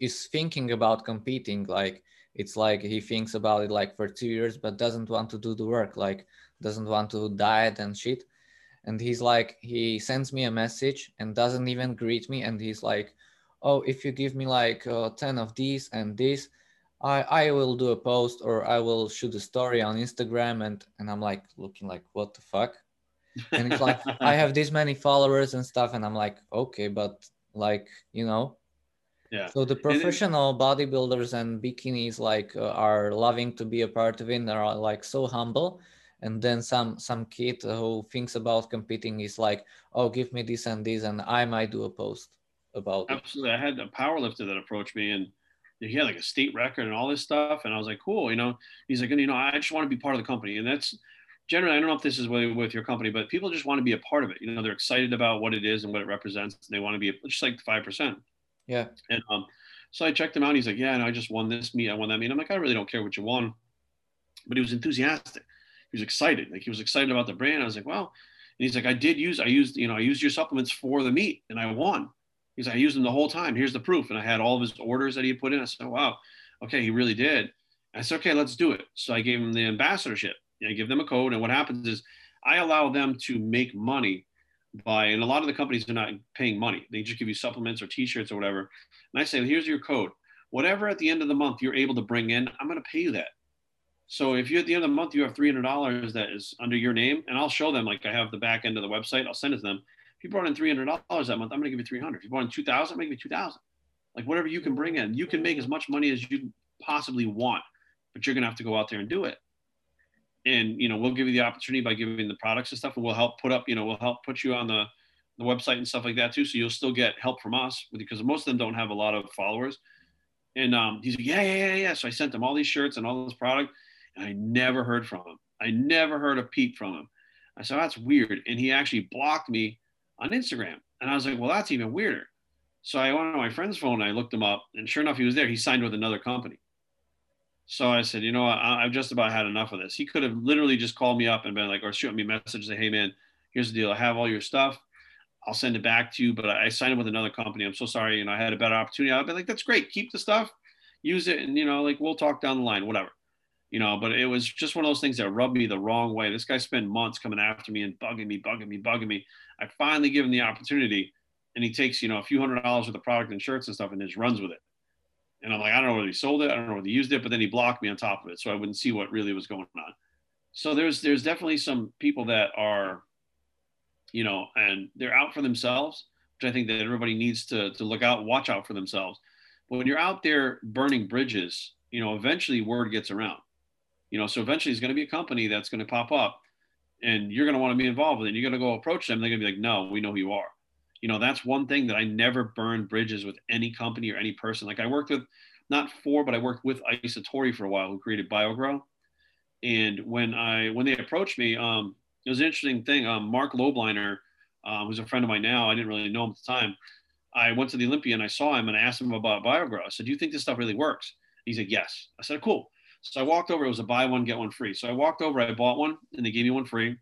is thinking about competing, like it's like he thinks about it like for 2 years but doesn't want to do the work, like doesn't want to diet and shit. And he's like, he sends me a message and doesn't even greet me, and he's like, oh, if you give me like 10 of these and this, I will do a post or I will shoot a story on Instagram. And I'm like looking like, what the fuck? And it's like, I have this many followers and stuff. And I'm like, okay, but like, you know, yeah. So the professional bodybuilders and bikinis like are loving to be a part of it. They're like so humble. And then some kid who thinks about competing is like, oh, give me this and this, and I might do a post about absolutely it. I had a power lifter that approached me, and he had like a state record and all this stuff, and I was like, cool, you know. He's like, you know, I just want to be part of the company. And that's generally, I don't know if this is with your company, but people just want to be a part of it, you know. They're excited about what it is and what it represents, and they want to be just like 5%. Yeah. And so I checked him out. He's like, yeah, and I just won this meet, I won that meet. I'm like, I really don't care what you won. But he was enthusiastic, he was excited, like he was excited about the brand. I was like, wow. And he's like, I used your supplements for the meet and I won. He's like, I used them the whole time. Here's the proof. And I had all of his orders that he put in. I said, oh, wow. Okay, he really did. And I said, okay, let's do it. So I gave him the ambassadorship. I give them a code. And what happens is I allow them to make money by, and a lot of the companies are not paying money. They just give you supplements or t-shirts or whatever. And I say, well, here's your code. Whatever at the end of the month you're able to bring in, I'm going to pay you that. So if you at the end of the month, you have $300 that is under your name, and I'll show them, like I have the back end of the website. I'll send it to them. If you brought in $300 that month, I'm going to give you $300. If you brought in $2,000, I'm going to give you $2,000. Like whatever you can bring in, you can make as much money as you possibly want, but you're going to have to go out there and do it. And, you know, we'll give you the opportunity by giving the products and stuff, and we'll help put up, you know, we'll help put you on the website and stuff like that too. So you'll still get help from us because most of them don't have a lot of followers. And he's like, yeah. So I sent them all these shirts and all this product. I never heard from him. I never heard a peep from him. I said, oh, that's weird. And he actually blocked me on Instagram. And I was like, well, that's even weirder. So I went on my friend's phone, and I looked him up, and sure enough, he was there. He signed with another company. So I said, you know what? I've just about had enough of this. He could have literally just called me up and been like, or shoot me a message and say, hey man, here's the deal. I have all your stuff. I'll send it back to you, but I signed up with another company. I'm so sorry. I had a better opportunity. I'd be like, that's great. Keep the stuff, use it. And we'll talk down the line, whatever, but it was just one of those things that rubbed me the wrong way. This guy spent months coming after me and bugging me. I finally give him the opportunity, and he takes, a few $100s worth of product and shirts and stuff and just runs with it. And I'm like, I don't know whether he sold it. I don't know whether he used it, but then he blocked me on top of it. So I wouldn't see what really was going on. So there's definitely some people that are, and they're out for themselves, which I think that everybody needs to watch out for themselves. But when you're out there burning bridges, eventually word gets around, so eventually there's going to be a company that's going to pop up, and you're going to want to be involved with it. And you're going to go approach them. They're going to be like, no, we know who you are. That's one thing that I never burned bridges with any company or any person. Like I worked with, I worked with Isatori for a while, who created BioGrow. And when they approached me, it was an interesting thing. Mark Lobliner, who's a friend of mine now, I didn't really know him at the time. I went to the Olympia and I saw him and I asked him about BioGrow. I said, do you think this stuff really works? He said, yes. I said, cool. So I walked over, it was a buy one, get one free. So I walked over, I bought one, and they gave me one free.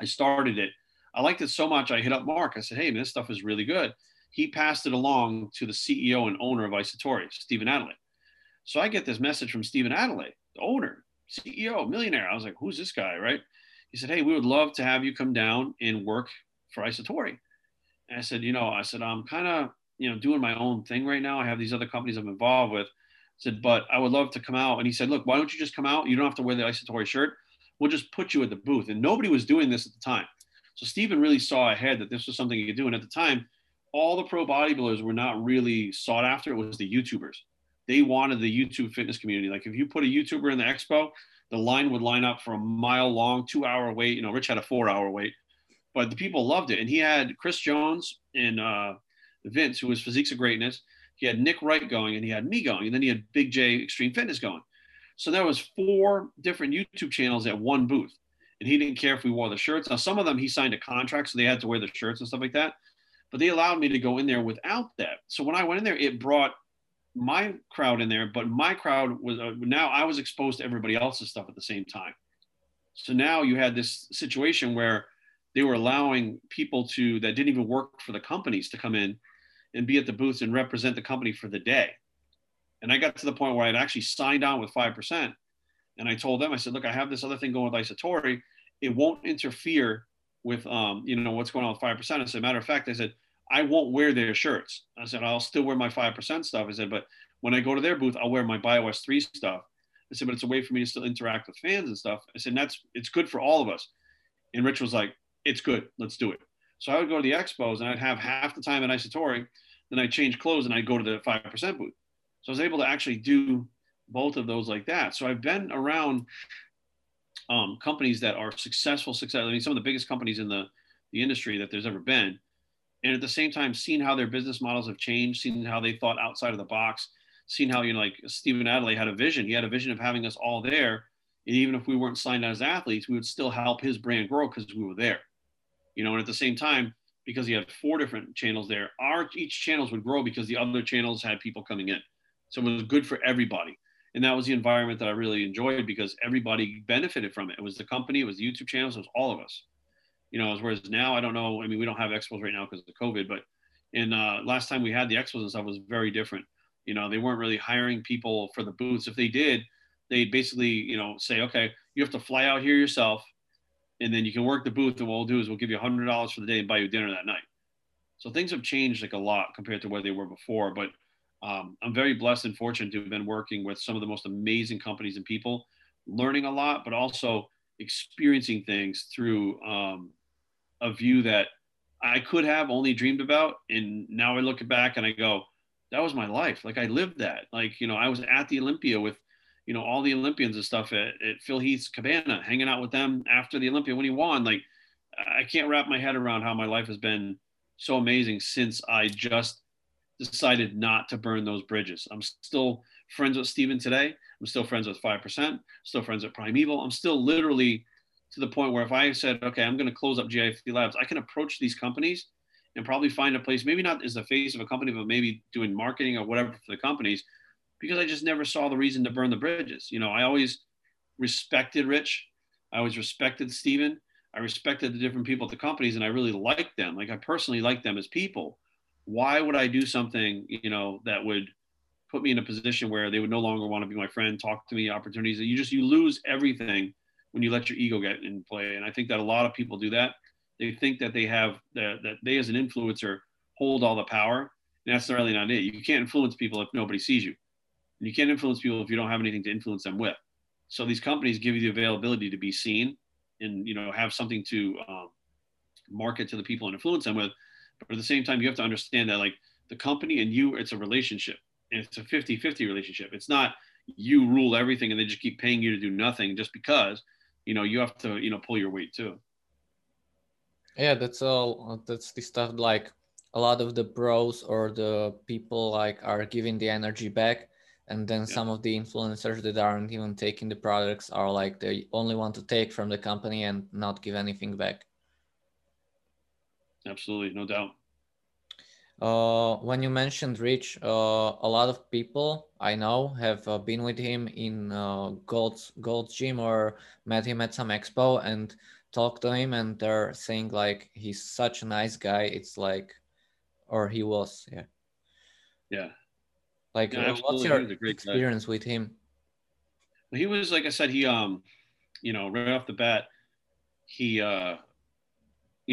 I started it. I liked it so much, I hit up Mark. I said, hey, man, this stuff is really good. He passed it along to the CEO and owner of Isatori, Stephen Adelaide. So I get this message from Stephen Adelaide, the owner, CEO, millionaire. I was like, who's this guy, right? He said, hey, we would love to have you come down and work for Isatori. And I said, I'm kind of, doing my own thing right now. I have these other companies I'm involved with. I said, but I would love to come out. And he said, look, why don't you just come out? You don't have to wear the Isatori shirt. We'll just put you at the booth. And nobody was doing this at the time. So Stephen really saw ahead that this was something he could do. And at the time, all the pro bodybuilders were not really sought after. It was the YouTubers. They wanted the YouTube fitness community. Like if you put a YouTuber in the expo, the line would line up for a mile long, 2-hour wait. Rich had a 4-hour wait, but the people loved it. And he had Chris Jones and Vince, who was Physiques of Greatness. He had Nick Wright going, and he had me going. And then he had Big J Extreme Fitness going. So there was 4 different YouTube channels at one booth. And he didn't care if we wore the shirts. Now, some of them he signed a contract, so they had to wear the shirts and stuff like that. But they allowed me to go in there without that. So when I went in there, it brought my crowd in there. But my crowd was now I was exposed to everybody else's stuff at the same time. So now you had this situation where they were allowing people that didn't even work for the companies to come in and be at the booths and represent the company for the day. And I got to the point where I'd actually signed on with 5%. And I told them, I said, look, I have this other thing going with Isatori. It won't interfere with, what's going on with 5%. I said, matter of fact, I said, I won't wear their shirts. I said, I'll still wear my 5% stuff. I said, but when I go to their booth, I'll wear my BioS3 stuff. I said, but it's a way for me to still interact with fans and stuff. I said, and it's good for all of us. And Rich was like, it's good. Let's do it. So I would go to the expos and I'd have half the time at Isatori. Then I'd change clothes and I'd go to the 5% booth. So I was able to actually do both of those like that. So I've been around companies that are successful. I mean, some of the biggest companies in the industry that there's ever been. And at the same time, seen how their business models have changed, seen how they thought outside of the box, seen how, like Stephen Adelaide had a vision. He had a vision of having us all there. And even if we weren't signed as athletes, we would still help his brand grow because we were there. And at the same time, because he had 4 different channels there, each channels would grow because the other channels had people coming in. So it was good for everybody. And that was the environment that I really enjoyed because everybody benefited from it. It was the company, it was the YouTube channels, it was all of us. Whereas now, I don't know, we don't have expos right now because of COVID, but last time we had the expos and stuff was very different. They weren't really hiring people for the booths. If they did, they'd basically, say, okay, you have to fly out here yourself and then you can work the booth, and what we'll do is we'll give you $100 for the day and buy you dinner that night. So things have changed like a lot compared to where they were before, but I'm very blessed and fortunate to have been working with some of the most amazing companies and people, learning a lot, but also experiencing things through a view that I could have only dreamed about. And now I look back and I go, that was my life. Like I lived that. Like, I was at the Olympia with, all the Olympians and stuff at Phil Heath's cabana, hanging out with them after the Olympia when he won. Like, I can't wrap my head around how my life has been so amazing since I just decided not to burn those bridges. I'm still friends with Stephen today. I'm still friends with 5%, still friends with Primeval. I'm still literally to the point where if I said, okay, I'm going to close up GFT Labs, I can approach these companies and probably find a place, maybe not as the face of a company, but maybe doing marketing or whatever for the companies, because I just never saw the reason to burn the bridges. You know, I always respected Rich. I always respected Stephen. I respected the different people at the companies, and I really liked them. Like, I personally liked them as people. Why would I do something, you know, that would put me in a position where they would no longer want to be my friend, talk to me, opportunities? You just, you lose everything when you let your ego get in play. And I think that a lot of people do that. They think that they have, that they as an influencer hold all the power. And that's really not it. You can't influence people if nobody sees you. And you can't influence people if you don't have anything to influence them with. So these companies give you the availability to be seen and, you know, have something to market to the people and influence them with. But at the same time, you have to understand that, like, the company and you, it's a relationship. And it's a 50-50 relationship. It's not you rule everything and they just keep paying you to do nothing just because, you know, you have to, you know, pull your weight too. Yeah, that's all. That's the stuff, like, a lot of the bros or the people, like, are giving the energy back. And then some of the influencers that aren't even taking the products are like, they only want to take from the company and not give anything back. Absolutely. No doubt. When you mentioned Rich, a lot of people I know have been with him in Gold Gym or met him at some expo and talked to him, and they're saying, like, he's such a nice guy. It's like, or he was, yeah. Like, yeah, what's your experience with him? Well, he was, like I said, he, you know, right off the bat, he, you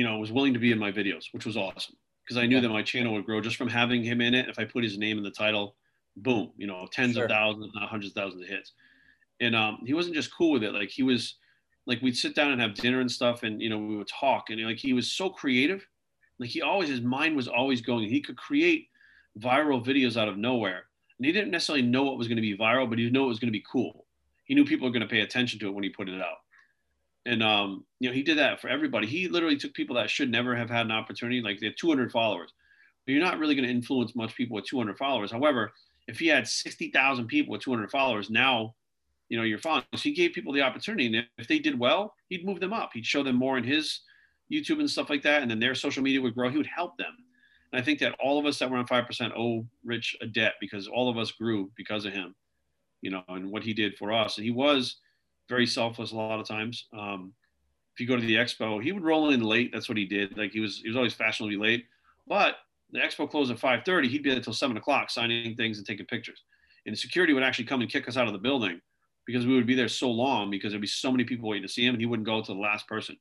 know, was willing to be in my videos, which was awesome. Because I knew that my channel would grow just from having him in it. If I put his name in the title, boom, you know, tens of thousands, not hundreds of thousands of hits. And he wasn't just cool with it. Like, he was, like, we'd sit down and have dinner and stuff, and, you know, we would talk. And, like, he was so creative. Like, he always, his mind was always going. He could create viral videos out of nowhere. And he didn't necessarily know what was going to be viral, but he knew it was going to be cool. He knew people were going to pay attention to it when he put it out. And, you know, he did that for everybody. He literally took people that should never have had an opportunity. Like, they had 200 followers, but you're not really going to influence much people with 200 followers. However, if he had 60,000 people with 200 followers, now, you know, you're following. So he gave people the opportunity. And if they did well, he'd move them up. He'd show them more in his YouTube and stuff like that. And then their social media would grow. He would help them. And I think that all of us that were on 5% owe Rich a debt, because all of us grew because of him, you know, and what he did for us. And he was very selfless a lot of times. If you go to the expo, he would roll in late. That's what he did. Like, he was always fashionably late, but the expo closed at 5:30. He'd be there till 7 o'clock signing things and taking pictures. And security would actually come and kick us out of the building because we would be there so long, because there'd be so many people waiting to see him, and he wouldn't go to the last person.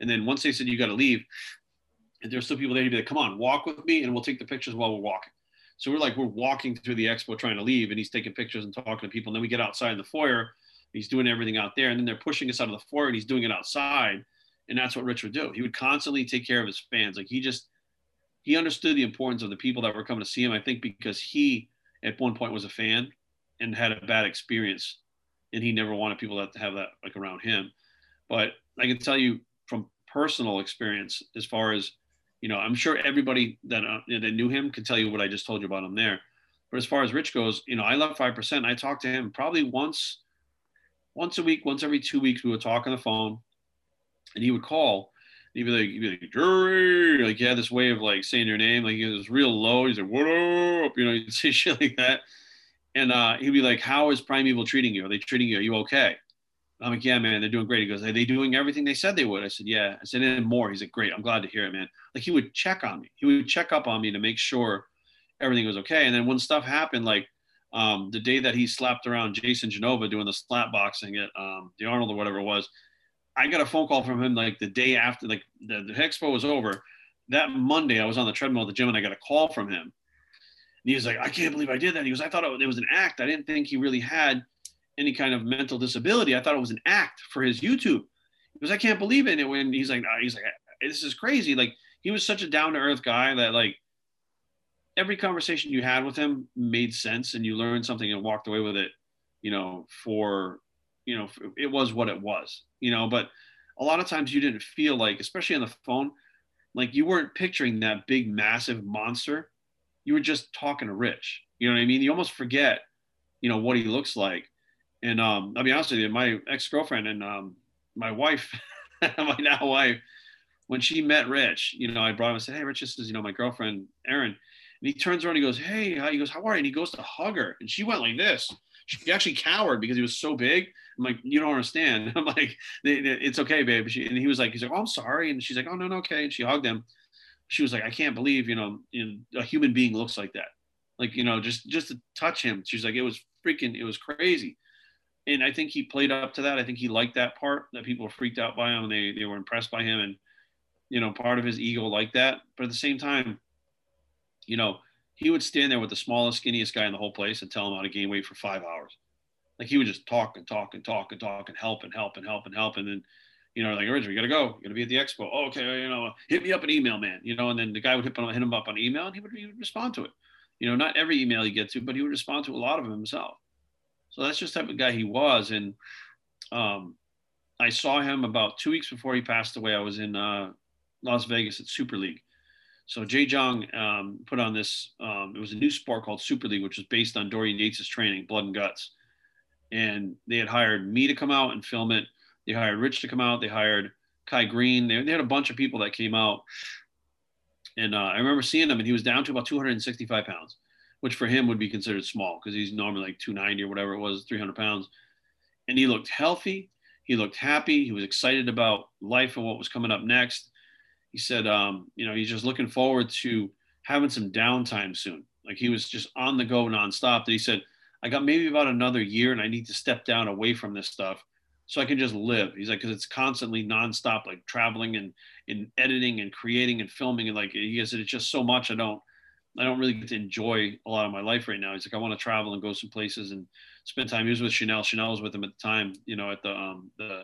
And then once they said, you got to leave, and there's still people there, he'd be like, come on, walk with me and we'll take the pictures while we're walking. So we're walking through the expo trying to leave, and he's taking pictures and talking to people. And then we get outside in the foyer. He's doing everything out there. And then they're pushing us out of the floor, and he's doing it outside. And that's what Rich would do. He would constantly take care of his fans. Like, he understood the importance of the people that were coming to see him, I think, because he at one point was a fan and had a bad experience. And he never wanted people to have that, like, around him. But I can tell you from personal experience, as far as, you know, I'm sure everybody that knew him can tell you what I just told you about him there. But as far as Rich goes, you know, I love 5%. I talked to him probably once a week, once every 2 weeks. We would talk on the phone, and he would call, and he'd be like, Jerry, like, he had this way of, like, saying your name. Like, he was real low. He's like, what up? You know, he'd say shit like that. And he'd be like, how is Primeval treating you? Are they treating you? Are you okay? I'm like, yeah, man, they're doing great. He goes, are they doing everything they said they would? I said, yeah. I said, and more. He's like, great. I'm glad to hear it, man. Like, he would check on me. He would check up on me to make sure everything was okay. And then when stuff happened, like, the day that he slapped around Jason Genova doing the slap boxing at the Arnold or whatever it was, I got a phone call from him, like, the day after, like, the expo was over. That Monday I was on the treadmill at the gym, and I got a call from him, and he was like, I can't believe I did that. He goes, I thought it was an act. I didn't think he really had any kind of mental disability. I thought it was an act for his YouTube. He goes, I can't believe it. And when he's like, this is crazy. Like, he was such a down to earth guy that, like, every conversation you had with him made sense, and you learned something and walked away with it, you know, it was what it was, you know. But a lot of times you didn't feel like, especially on the phone, like, you weren't picturing that big, massive monster. you were just talking to Rich. You know what I mean? You almost forget, you know, what he looks like. And I'll be honest with you, my ex-girlfriend and my wife, my now wife, when she met Rich, you know, I brought him and said, hey, Rich, this is, you know, my girlfriend, Erin. And he turns around and he goes, hey, he goes, how are you? And he goes to hug her. And she went like this. She actually cowered because he was so big. I'm like, you don't understand. I'm like, it's okay, babe. And he was like, he's like, oh, I'm sorry. And she's like, oh, no, okay. And she hugged him. She was like, I can't believe, you know, a human being looks like that. Like, you know, just to touch him. She's like, it was crazy. And I think he played up to that. I think he liked that part, that people were freaked out by him. And they were impressed by him. And, you know, part of his ego liked that. But at the same time, you know, he would stand there with the smallest, skinniest guy in the whole place and tell him how to gain weight for 5 hours. Like, he would just talk and help. And then, you know, like, Richard, we got to go. You're going to be at the expo. Oh, okay, you know, hit me up an email, man. You know, and then the guy would hit him up on email, and he would respond to it. You know, not every email he gets to, but he would respond to a lot of them himself. So that's just the type of guy he was. And I saw him about 2 weeks before he passed away. I was in Las Vegas at Super League. So Jay Jong put on this, it was a new sport called Super League, which was based on Dorian Yates' training, Blood and Guts. And they had hired me to come out and film it. They hired Rich to come out. They hired Kai Green. They had a bunch of people that came out. And I remember seeing him, and he was down to about 265 pounds, which for him would be considered small because he's normally like 290 or whatever it was, 300 pounds. And he looked healthy. He looked happy. He was excited about life and what was coming up next. He said, you know, he's just looking forward to having some downtime soon. Like, he was just on the go nonstop. That he said, I got maybe about another year, and I need to step down away from this stuff so I can just live. He's like, because it's constantly nonstop, like traveling and editing and creating and filming. And like, he said, it's just so much. I don't really get to enjoy a lot of my life right now. He's like, I want to travel and go some places and spend time. He was with Chanel. Chanel was with him at the time, you know, at the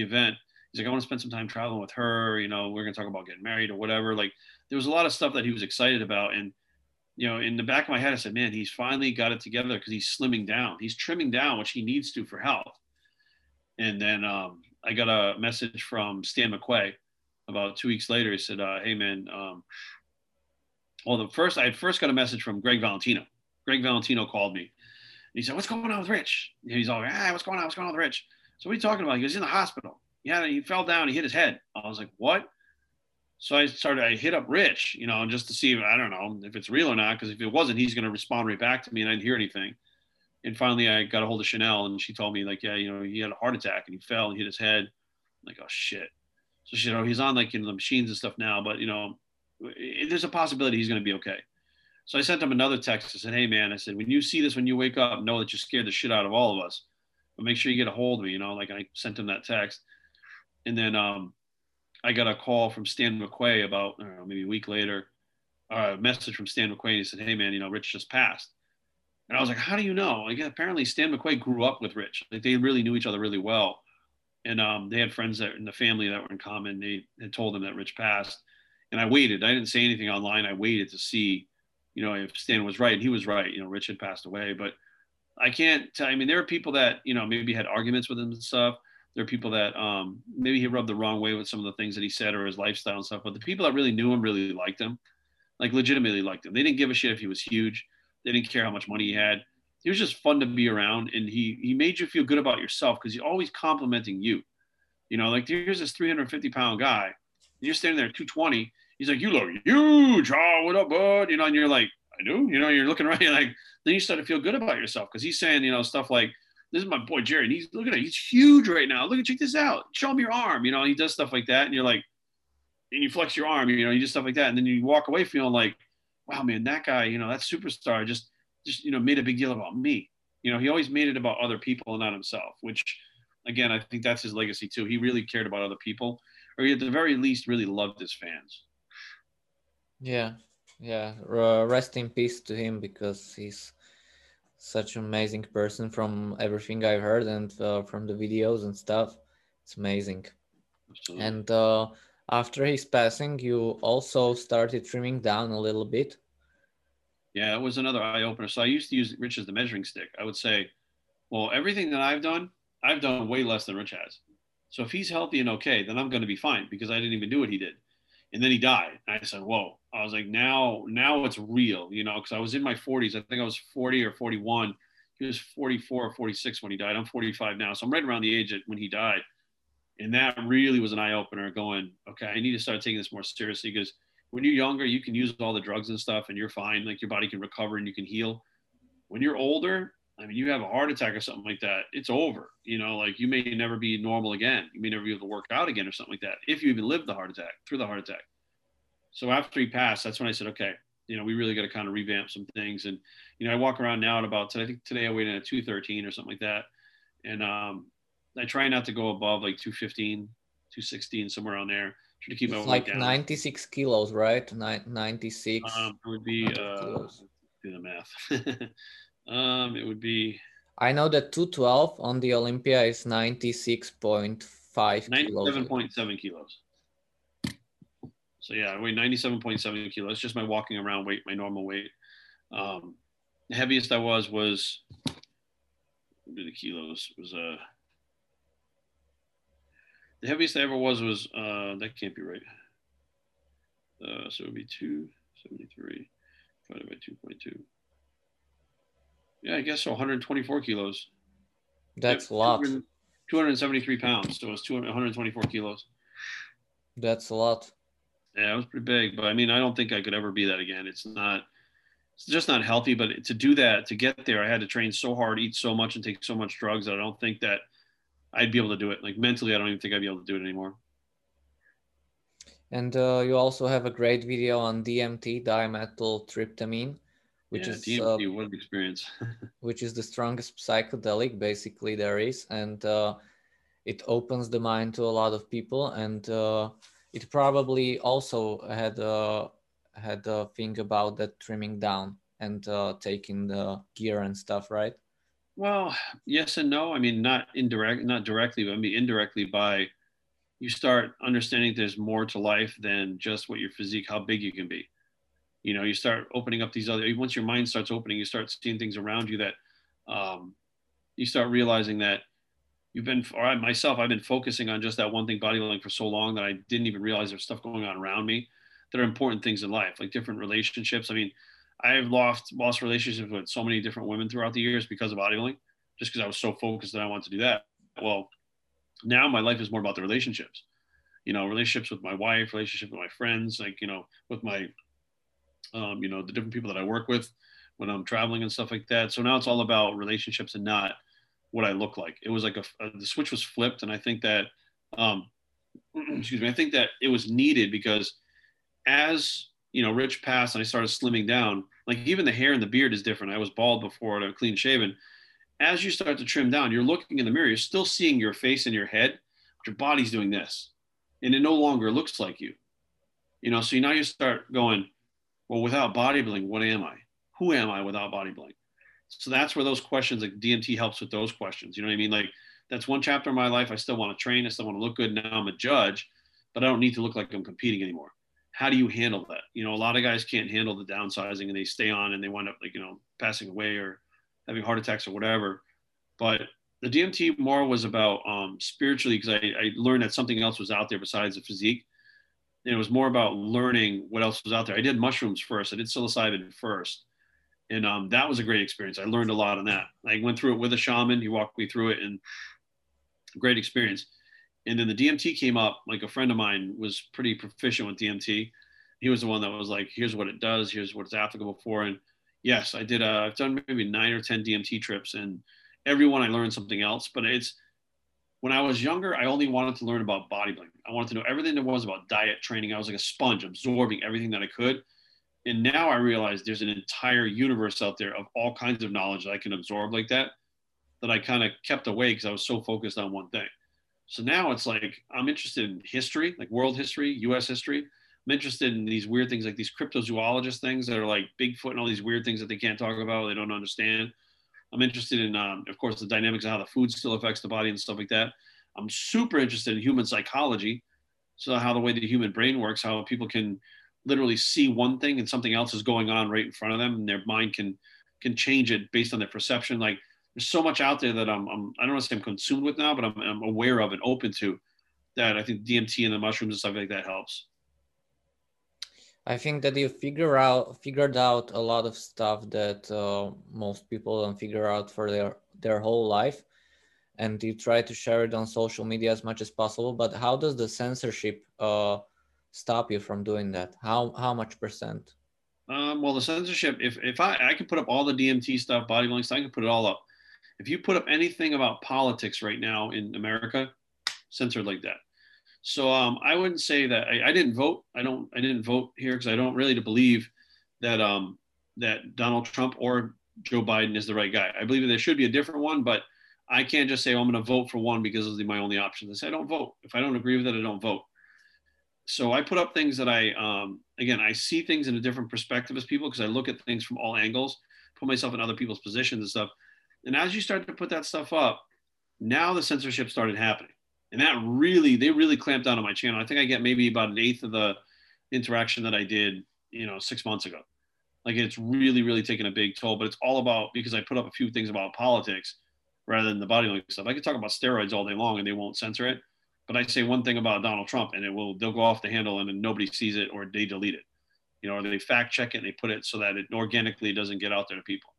event. He's like, I want to spend some time traveling with her. You know, we're going to talk about getting married or whatever. Like, there was a lot of stuff that he was excited about. And, you know, in the back of my head, I said, man, he's finally got it together because he's slimming down. He's trimming down, which he needs to for health. And then I got a message from Stan McQuay about 2 weeks later. He said, hey, man. I first got a message from Greg Valentino. Greg Valentino called me. He said, what's going on with Rich? And he's all like, what's going on? What's going on with Rich? So what are you talking about? He goes, he's in the hospital. Yeah, he fell down. He hit his head. I was like, what? So I hit up Rich, you know, just to see if, I don't know if it's real or not, because if it wasn't, he's going to respond right back to me, and I didn't hear anything. And finally, I got a hold of Chanel, and she told me, like, yeah, you know, he had a heart attack, and he fell and hit his head. I'm like, oh, shit. So, you know, he's on, like, you know, the machines and stuff now, but, you know, there's a possibility he's going to be okay. So I sent him another text. I said, hey, man, I said, when you see this, when you wake up, know that you scared the shit out of all of us, but make sure you get a hold of me, you know, like, I sent him that text. And then I got a call from Stan McQuay about, I don't know, maybe a week later, a message from Stan McQuay. He said, hey, man, you know, Rich just passed. And I was like, how do you know? Like, apparently Stan McQuay grew up with Rich. Like, they really knew each other really well. And they had friends that in the family that were in common. They had told them that Rich passed. And I waited. I didn't say anything online. I waited to see, you know, if Stan was right. And he was right. You know, Rich had passed away. But I can't tell. I mean, there are people that, you know, maybe had arguments with him and stuff. There are people that maybe he rubbed the wrong way with some of the things that he said or his lifestyle and stuff. But the people that really knew him really liked him, like legitimately liked him. They didn't give a shit if he was huge. They didn't care how much money he had. He was just fun to be around. And he made you feel good about yourself because he's always complimenting you. You know, like, here's this 350-pound guy. And you're standing there at 220. He's like, you look huge. Oh, what up, bud? You know, and you're like, I do. You know, you're looking around. You're like, then you start to feel good about yourself because he's saying, you know, stuff like, this is my boy Jerry, and he's looking at it. He's huge right now. Look at, check this out. Show him your arm. You know, he does stuff like that, and you're like, and you flex your arm. You know, you do stuff like that, and then you walk away feeling like, wow, man, that guy, you know, that superstar just you know, made a big deal about me. You know, he always made it about other people and not himself. Which, again, I think that's his legacy too. He really cared about other people, or he at the very least really loved his fans. Yeah, yeah. Rest in peace to him because he's such an amazing person from everything I've heard and from the videos and stuff. It's amazing. Absolutely. And after his passing, you also started trimming down a little bit. Yeah, it was another eye-opener. So I used to use Rich as the measuring stick. I would say, well, everything that I've done way less than Rich has. So if he's healthy and okay, then I'm going to be fine because I didn't even do what he did. And then he died. And I said, whoa. I was like, now it's real, you know, because I was in my 40s. I think I was 40 or 41. He was 44 or 46 when he died. I'm 45 now. So I'm right around the age when he died. And that really was an eye-opener going, okay, I need to start taking this more seriously, because when you're younger, you can use all the drugs and stuff and you're fine. Like, your body can recover and you can heal. When you're older, I mean, you have a heart attack or something like that, it's over. You know, like, you may never be normal again. You may never be able to work out again or something like that, if you even live through the heart attack. So after he passed, that's when I said, okay, you know, we really got to kind of revamp some things. And, you know, I walk around now at about, I think today I weighed in at 213 or something like that. And I try not to go above like 215, 216, somewhere around there. Try to keep my weight like down. 96 kilos, right? 96. It would be, do the math. It would be, I know that 212 on the Olympia is 96.5 kilos. 97.7 kilos. So yeah, I weigh 97.7 kilos. It's just my walking around weight, my normal weight. The heaviest I was the kilos was the heaviest I ever was that can't be right. So it would be 273 divided by 2.2. Yeah, I guess so. 124 kilos. That's a lot. 273 pounds. So it was 124 kilos. That's a lot. Yeah, it was pretty big. But I mean, I don't think I could ever be that again. It's just not healthy. But to do that, to get there, I had to train so hard, eat so much, and take so much drugs that I don't think that I'd be able to do it. Like, mentally, I don't even think I'd be able to do it anymore. And you also have a great video on DMT, dimethyltryptamine. Which is DMT, what an experience. Which is the strongest psychedelic basically there is, and it opens the mind to a lot of people, and it probably also had a thing about that trimming down and taking the gear and stuff, right? Well, yes and no. I mean, not directly, but I mean indirectly, by you start understanding there's more to life than just what your physique, how big you can be. You know, you start opening up these other, once your mind starts opening, you start seeing things around you that you start realizing that you've been, or I myself, I've been focusing on just that one thing, bodybuilding, for so long that I didn't even realize there's stuff going on around me that are important things in life, like different relationships. I mean, I've lost relationships with so many different women throughout the years because of bodybuilding, just because I was so focused that I wanted to do that. Well, now my life is more about the relationships, you know, relationships with my wife, relationship with my friends, like, you know, with my, you know, the different people that I work with when I'm traveling and stuff like that. So now it's all about relationships and not what I look like. It was like the switch was flipped. And I think that, excuse me, I think that it was needed, because as, you know, Rich passed and I started slimming down, like even the hair and the beard is different. I was bald before and I'm clean shaven. As you start to trim down, you're looking in the mirror, you're still seeing your face and your head, but your body's doing this and it no longer looks like you, you know? So now you start going, well, without bodybuilding, what am I? Who am I without bodybuilding? So that's where those questions, like DMT helps with those questions. You know what I mean? Like, that's one chapter of my life. I still want to train. I still want to look good. Now I'm a judge, but I don't need to look like I'm competing anymore. How do you handle that? You know, a lot of guys can't handle the downsizing and they stay on and they wind up, like, you know, passing away or having heart attacks or whatever. But the DMT more was about spiritually, because I learned that something else was out there besides the physique. And it was more about learning what else was out there. I did mushrooms first. I did psilocybin first. And that was a great experience. I learned a lot on that. I went through it with a shaman. He walked me through it, and great experience. And then the DMT came up. Like, a friend of mine was pretty proficient with DMT. He was the one that was like, here's what it does. Here's what it's applicable for. And yes, I did. I've done maybe 9 or 10 DMT trips, and every one I learned something else. But it's, when I was younger, I only wanted to learn about bodybuilding. I wanted to know everything there was about diet, training. I was like a sponge, absorbing everything that I could. And now I realize there's an entire universe out there of all kinds of knowledge that I can absorb like that I kind of kept away because I was so focused on one thing. So now it's like, I'm interested in history, like world history, US history. I'm interested in these weird things, like these cryptozoologist things that are like Bigfoot and all these weird things that they can't talk about, they don't understand. I'm interested in, of course, the dynamics of how the food still affects the body and stuff like that. I'm super interested in human psychology. So how the way the human brain works, how people can literally see one thing and something else is going on right in front of them, and their mind can change it based on their perception. Like, there's so much out there that I don't want to say I'm consumed with now, but I'm aware of and open to that. I think DMT and the mushrooms and stuff like that helps. I think that you figured out a lot of stuff that most people don't figure out for their whole life, and you try to share it on social media as much as possible. But how does the censorship stop you from doing that? How much percent? Well, the censorship, if I can put up all the DMT stuff, bodybuilding stuff, I can put it all up. If you put up anything about politics right now in America, censored like that. So I wouldn't say that I didn't vote. I didn't vote here because I don't really believe that that Donald Trump or Joe Biden is the right guy. I believe that there should be a different one, but I can't just say, oh, I'm going to vote for one because it's my only option. I say I don't vote. If I don't agree with it, I don't vote. So I put up things that I see things in a different perspective as people because I look at things from all angles, put myself in other people's positions and stuff. And as you start to put that stuff up, now the censorship started happening. And they really clamped down on my channel. I think I get maybe about an eighth of the interaction that I did, 6 months ago. Like it's really, really taken a big toll, but it's all about, because I put up a few things about politics rather than the bodybuilding stuff. I could talk about steroids all day long and they won't censor it, but I say one thing about Donald Trump and they'll go off the handle and then nobody sees it, or they delete it, or they fact check it and they put it so that it organically doesn't get out there to people.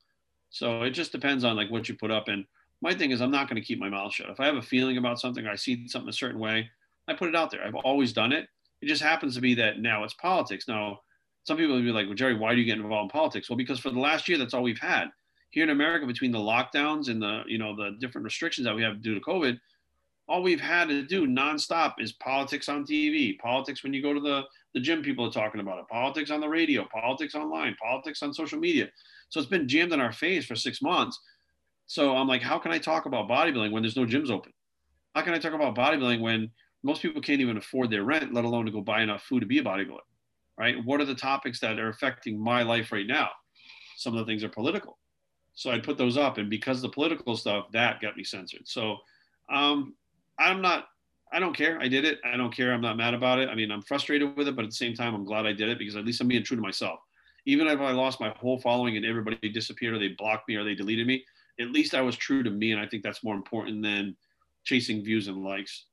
So it just depends on like what you put up. And my thing is, I'm not going to keep my mouth shut. If I have a feeling about something, or I see something a certain way, I put it out there. I've always done it. It just happens to be that now it's politics. Now, some people will be like, well, Jerry, why do you get involved in politics? Well, because for the last year, that's all we've had here in America between the lockdowns and the, the different restrictions that we have due to COVID. All we've had to do nonstop is politics on TV, politics when you go to the gym, people are talking about it, politics on the radio, politics online, politics on social media. So it's been jammed in our face for 6 months. So I'm like, how can I talk about bodybuilding when there's no gyms open? How can I talk about bodybuilding when most people can't even afford their rent, let alone to go buy enough food to be a bodybuilder, right? What are the topics that are affecting my life right now? Some of the things are political. So I put those up, and because the political stuff, that got me censored. So I don't care. I did it. I don't care. I'm not mad about it. I mean, I'm frustrated with it, but at the same time, I'm glad I did it because at least I'm being true to myself. Even if I lost my whole following and everybody disappeared or they blocked me or they deleted me, at least I was true to me. And I think that's more important than chasing views and likes.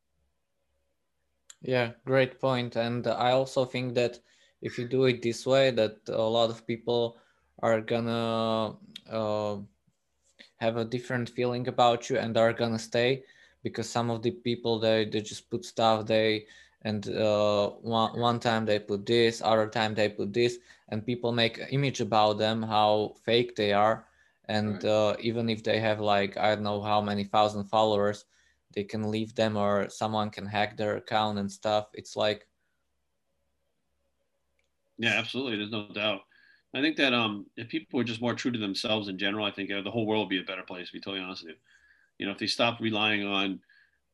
Yeah, great point. And I also think that if you do it this way, that a lot of people are gonna have a different feeling about you and are gonna stay, because some of the people, they just put stuff, one time they put this, other time they put this, and people make an image about them, how fake they are. And even if they have like, I don't know how many thousand followers, they can leave them or someone can hack their account and stuff. It's like. Yeah, absolutely. There's no doubt. I think that if people were just more true to themselves in general, I think the whole world would be a better place, to be totally honest with you. If they stopped relying on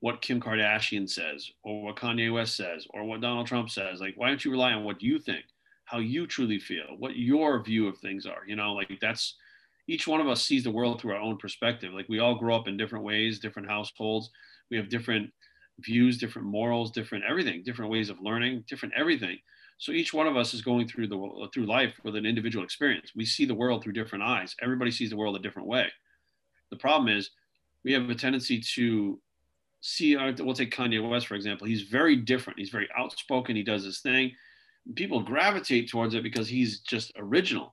what Kim Kardashian says or what Kanye West says or what Donald Trump says, like, why don't you rely on what you think, how you truly feel, what your view of things are, that's. Each one of us sees the world through our own perspective. Like we all grow up in different ways, different households. We have different views, different morals, different everything, different ways of learning, different everything. So each one of us is going through life with an individual experience. We see the world through different eyes. Everybody sees the world a different way. The problem is we have a tendency to see, we'll take Kanye West, for example. He's very different. He's very outspoken. He does his thing. People gravitate towards it because he's just original.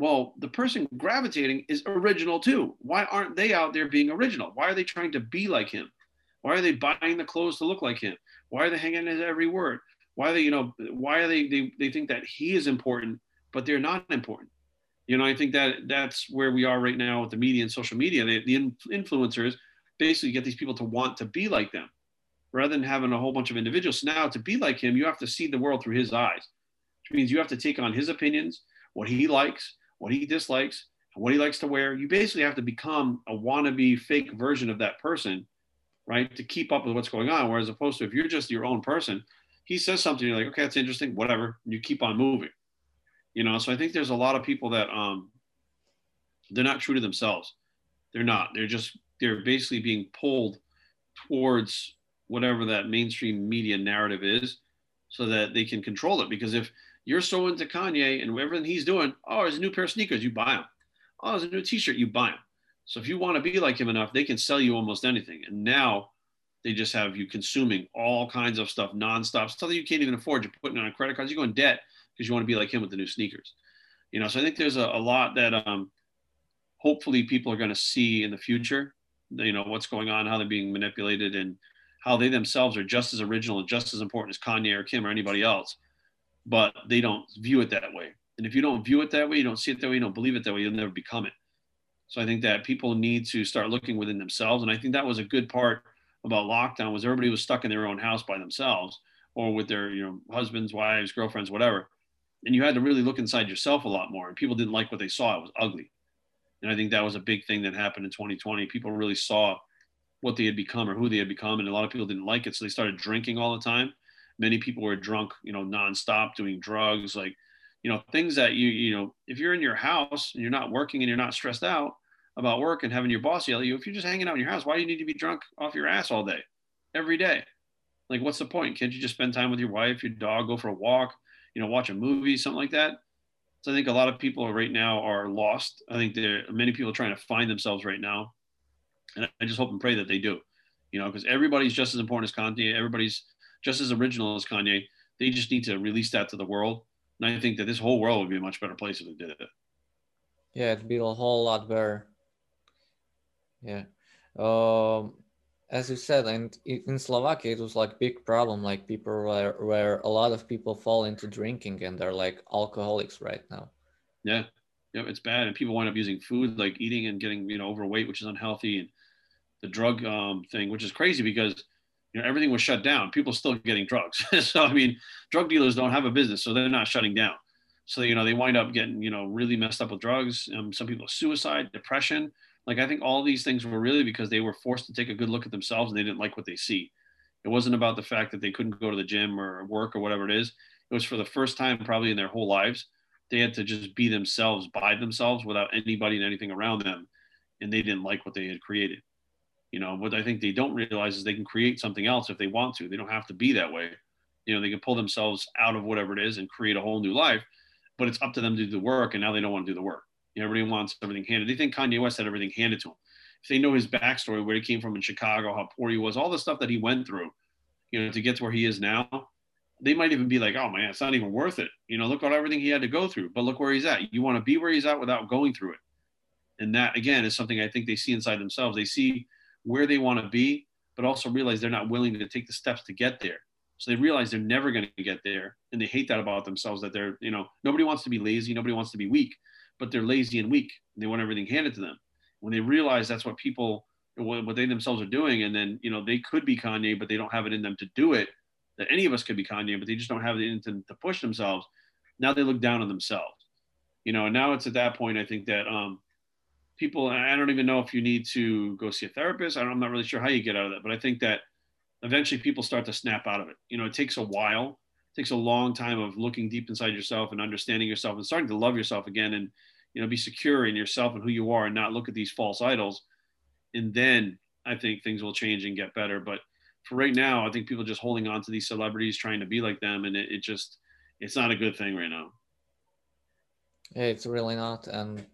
Well, the person gravitating is original too. Why aren't they out there being original? Why are they trying to be like him? Why are they buying the clothes to look like him? Why are they hanging his every word? Why are they, why are they think that he is important, but they're not important. I think that's where we are right now with the media and social media. The influencers basically get these people to want to be like them rather than having a whole bunch of individuals. So now to be like him, you have to see the world through his eyes, which means you have to take on his opinions, what he likes, what he dislikes, what he likes to wear. You basically have to become a wannabe fake version of that person, right? To keep up with what's going on. Whereas opposed to if you're just your own person, he says something, you're like, okay, that's interesting, whatever. And you keep on moving, So I think there's a lot of people that they're not true to themselves. They're not. They're basically being pulled towards whatever that mainstream media narrative is so that they can control it. Because if you're so into Kanye and everything he's doing, oh, there's a new pair of sneakers, you buy them. Oh, there's a new t-shirt, you buy them. So if you want to be like him enough, they can sell you almost anything. And now they just have you consuming all kinds of stuff nonstop, stuff that you can't even afford. You're putting it on credit cards, you go in debt because you want to be like him with the new sneakers, you know? So I think there's a lot that hopefully people are going to see in the future, you know, what's going on, how they're being manipulated, and how they themselves are just as original and just as important as Kanye or Kim or anybody else, but they don't view it that way. And if you don't view it that way, you don't see it that way, you don't believe it that way, you'll never become it. So I think that people need to start looking within themselves. And I think that was a good part about lockdown, was everybody was stuck in their own house by themselves or with their, you know, husbands, wives, girlfriends, whatever. And you had to really look inside yourself a lot more, and people didn't like what they saw. It was ugly. And I think that was a big thing that happened in 2020. People really saw what they had become or who they had become. And a lot of people didn't like it. So they started drinking all the time. Many people were drunk, you know, nonstop, doing drugs, like, you know, things that you know, if you're in your house and you're not working and you're not stressed out about work and having your boss yell at you, if you're just hanging out in your house, why do you need to be drunk off your ass all day, every day? Like, what's the point? Can't you just spend time with your wife, your dog, go for a walk, you know, watch a movie, something like that? So I think a lot of people right now are lost. I think there are many people trying to find themselves right now. And I just hope and pray that they do, you know, because everybody's just as important as Kanye. Everybody's just as original as Kanye. They just need to release that to the world. And I think that this whole world would be a much better place if they did it. Yeah, it'd be a whole lot better. Yeah. As you said, and in Slovakia, it was like big problem. Like people where a lot of people fall into drinking and they're like alcoholics right now. Yeah. Yeah, it's bad. And people wind up using food, like eating and getting, you know, overweight, which is unhealthy. And the drug thing, which is crazy because, you know, everything was shut down. People still getting drugs. So, I mean, drug dealers don't have a business, so they're not shutting down. So, you know, they wind up getting, you know, really messed up with drugs. Some people suicide, depression. Like, I think all these things were really because they were forced to take a good look at themselves and they didn't like what they see. It wasn't about the fact that they couldn't go to the gym or work or whatever it is. It was for the first time probably in their whole lives, they had to just be themselves by themselves without anybody and anything around them. And they didn't like what they had created. You know, what I think they don't realize is they can create something else if they want to. They don't have to be that way. You know, they can pull themselves out of whatever it is and create a whole new life, but it's up to them to do the work. And now they don't want to do the work. You know, everybody wants everything handed. They think Kanye West had everything handed to him. If they know his backstory, where he came from in Chicago, how poor he was, all the stuff that he went through, you know, to get to where he is now, they might even be like, oh man, it's not even worth it. You know, look at everything he had to go through, but look where he's at. You want to be where he's at without going through it. And that, again, is something I think they see inside themselves. They see where they want to be, but also realize they're not willing to take the steps to get there. So they realize they're never going to get there. And they hate that about themselves, that they're, you know, nobody wants to be lazy. Nobody wants to be weak, but they're lazy and weak. And they want everything handed to them. When they realize that's what people, what they themselves are doing. And then, you know, they could be Kanye, but they don't have it in them to do it. That any of us could be Kanye, but they just don't have it in them to push themselves. Now they look down on themselves, you know, and now it's at that point, I think that, people, I don't even know if you need to go see a therapist. I'm not really sure how you get out of that, but I think that eventually people start to snap out of it. You know, it takes a while, it takes a long time of looking deep inside yourself and understanding yourself and starting to love yourself again and, you know, be secure in yourself and who you are and not look at these false idols. And then I think things will change and get better. But for right now, I think people are just holding on to these celebrities, trying to be like them. And it's not a good thing right now. Yeah, it's really not. And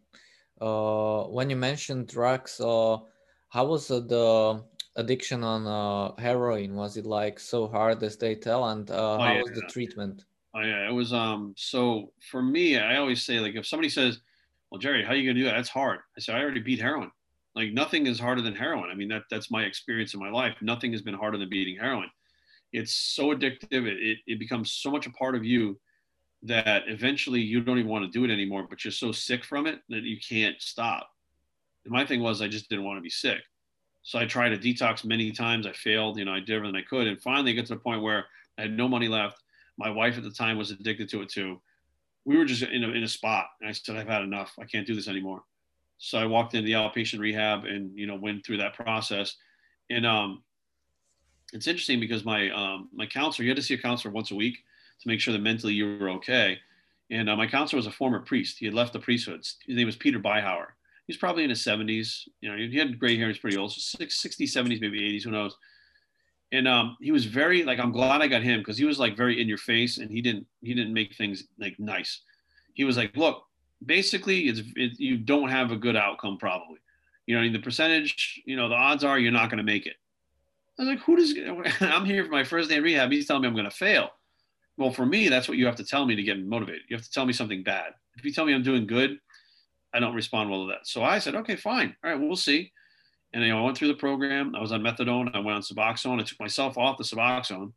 when you mentioned drugs, how was the addiction on heroin? Was it like so hard as they tell? And how was the treatment? Oh yeah, it was. So for me, I always say, like, if somebody says, "Well, Jerry, how are you gonna do that? That's hard." I say, "I already beat heroin. Like, nothing is harder than heroin." I mean, that's my experience in my life. Nothing has been harder than beating heroin. It's so addictive. It becomes so much a part of you that eventually you don't even want to do it anymore, but you're so sick from it that you can't stop. And my thing was, I just didn't want to be sick. So I tried to detox many times. I failed, you know, I did everything I could. And finally I got to the point where I had no money left. My wife at the time was addicted to it too. We were just in a spot. And I said, I've had enough. I can't do this anymore. So I walked into the outpatient rehab and, you know, went through that process. And it's interesting because my counselor, you had to see a counselor once a week to make sure that mentally you were okay. And my counselor was a former priest. He had left the priesthood. His name was Peter Beihauer. He was probably in his 70s. You know, he had gray hair. He's pretty old. So 60s, 70s, maybe 80s, who knows? And he was very, like, I'm glad I got him because he was like very in your face and he didn't make things like nice. He was like, look, basically you don't have a good outcome probably. You know, I mean, the percentage, you know, the odds are you're not going to make it. I was like, I'm here for my first day in rehab. He's telling me I'm going to fail. Well, for me, that's what you have to tell me to get motivated. You have to tell me something bad. If you tell me I'm doing good, I don't respond well to that. So I said, okay, fine. All right, we'll see. And I went through the program. I was on methadone. I went on Suboxone. I took myself off the Suboxone.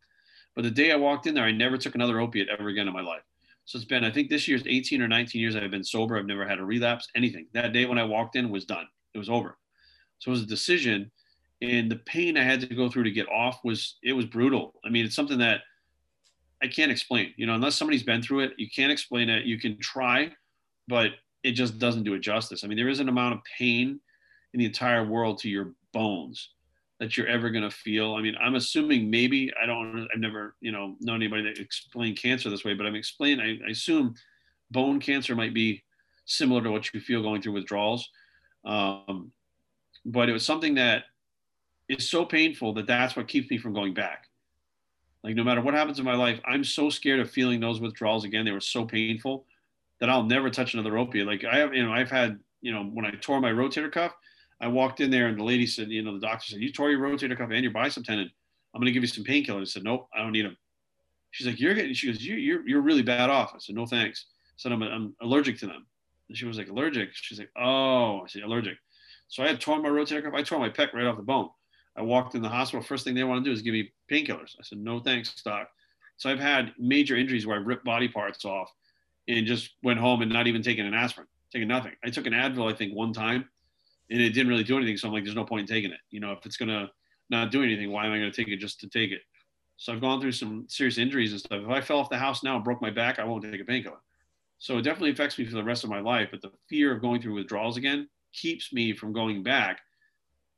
But the day I walked in there, I never took another opiate ever again in my life. So it's been, I think this year's 18 or 19 years I've been sober. I've never had a relapse, anything. That day when I walked in was done. It was over. So it was a decision. And the pain I had to go through to get off was, it was brutal. I mean, it's something that I can't explain, you know, unless somebody's been through it, you can't explain it. You can try, but it just doesn't do it justice. I mean, there is an amount of pain in the entire world to your bones that you're ever going to feel. I mean, I'm assuming maybe, I've never, you know, known anybody that explained cancer this way, but I assume bone cancer might be similar to what you feel going through withdrawals. But it was something that is so painful that that's what keeps me from going back. Like, no matter what happens in my life, I'm so scared of feeling those withdrawals again. They were so painful that I'll never touch another opiate. Like when I tore my rotator cuff, I walked in there and the lady said, you know, the doctor said, you tore your rotator cuff and your bicep tendon. I'm going to give you some painkillers. I said, nope, I don't need them. She's like, she goes, you're really bad off. I said, no, thanks. I said, I'm allergic to them. And she was like, allergic. She's like, oh, I said, allergic. So I had torn my rotator cuff. I tore my pec right off the bone. I walked in the hospital. First thing they want to do is give me painkillers. I said, no, thanks, doc. So I've had major injuries where I ripped body parts off and just went home and not even taking an aspirin, taking nothing. I took an Advil, I think, one time, and it didn't really do anything. So I'm like, there's no point in taking it. You know, if it's going to not do anything, why am I going to take it just to take it? So I've gone through some serious injuries and stuff. If I fell off the house now and broke my back, I won't take a painkiller. So it definitely affects me for the rest of my life. But the fear of going through withdrawals again keeps me from going back.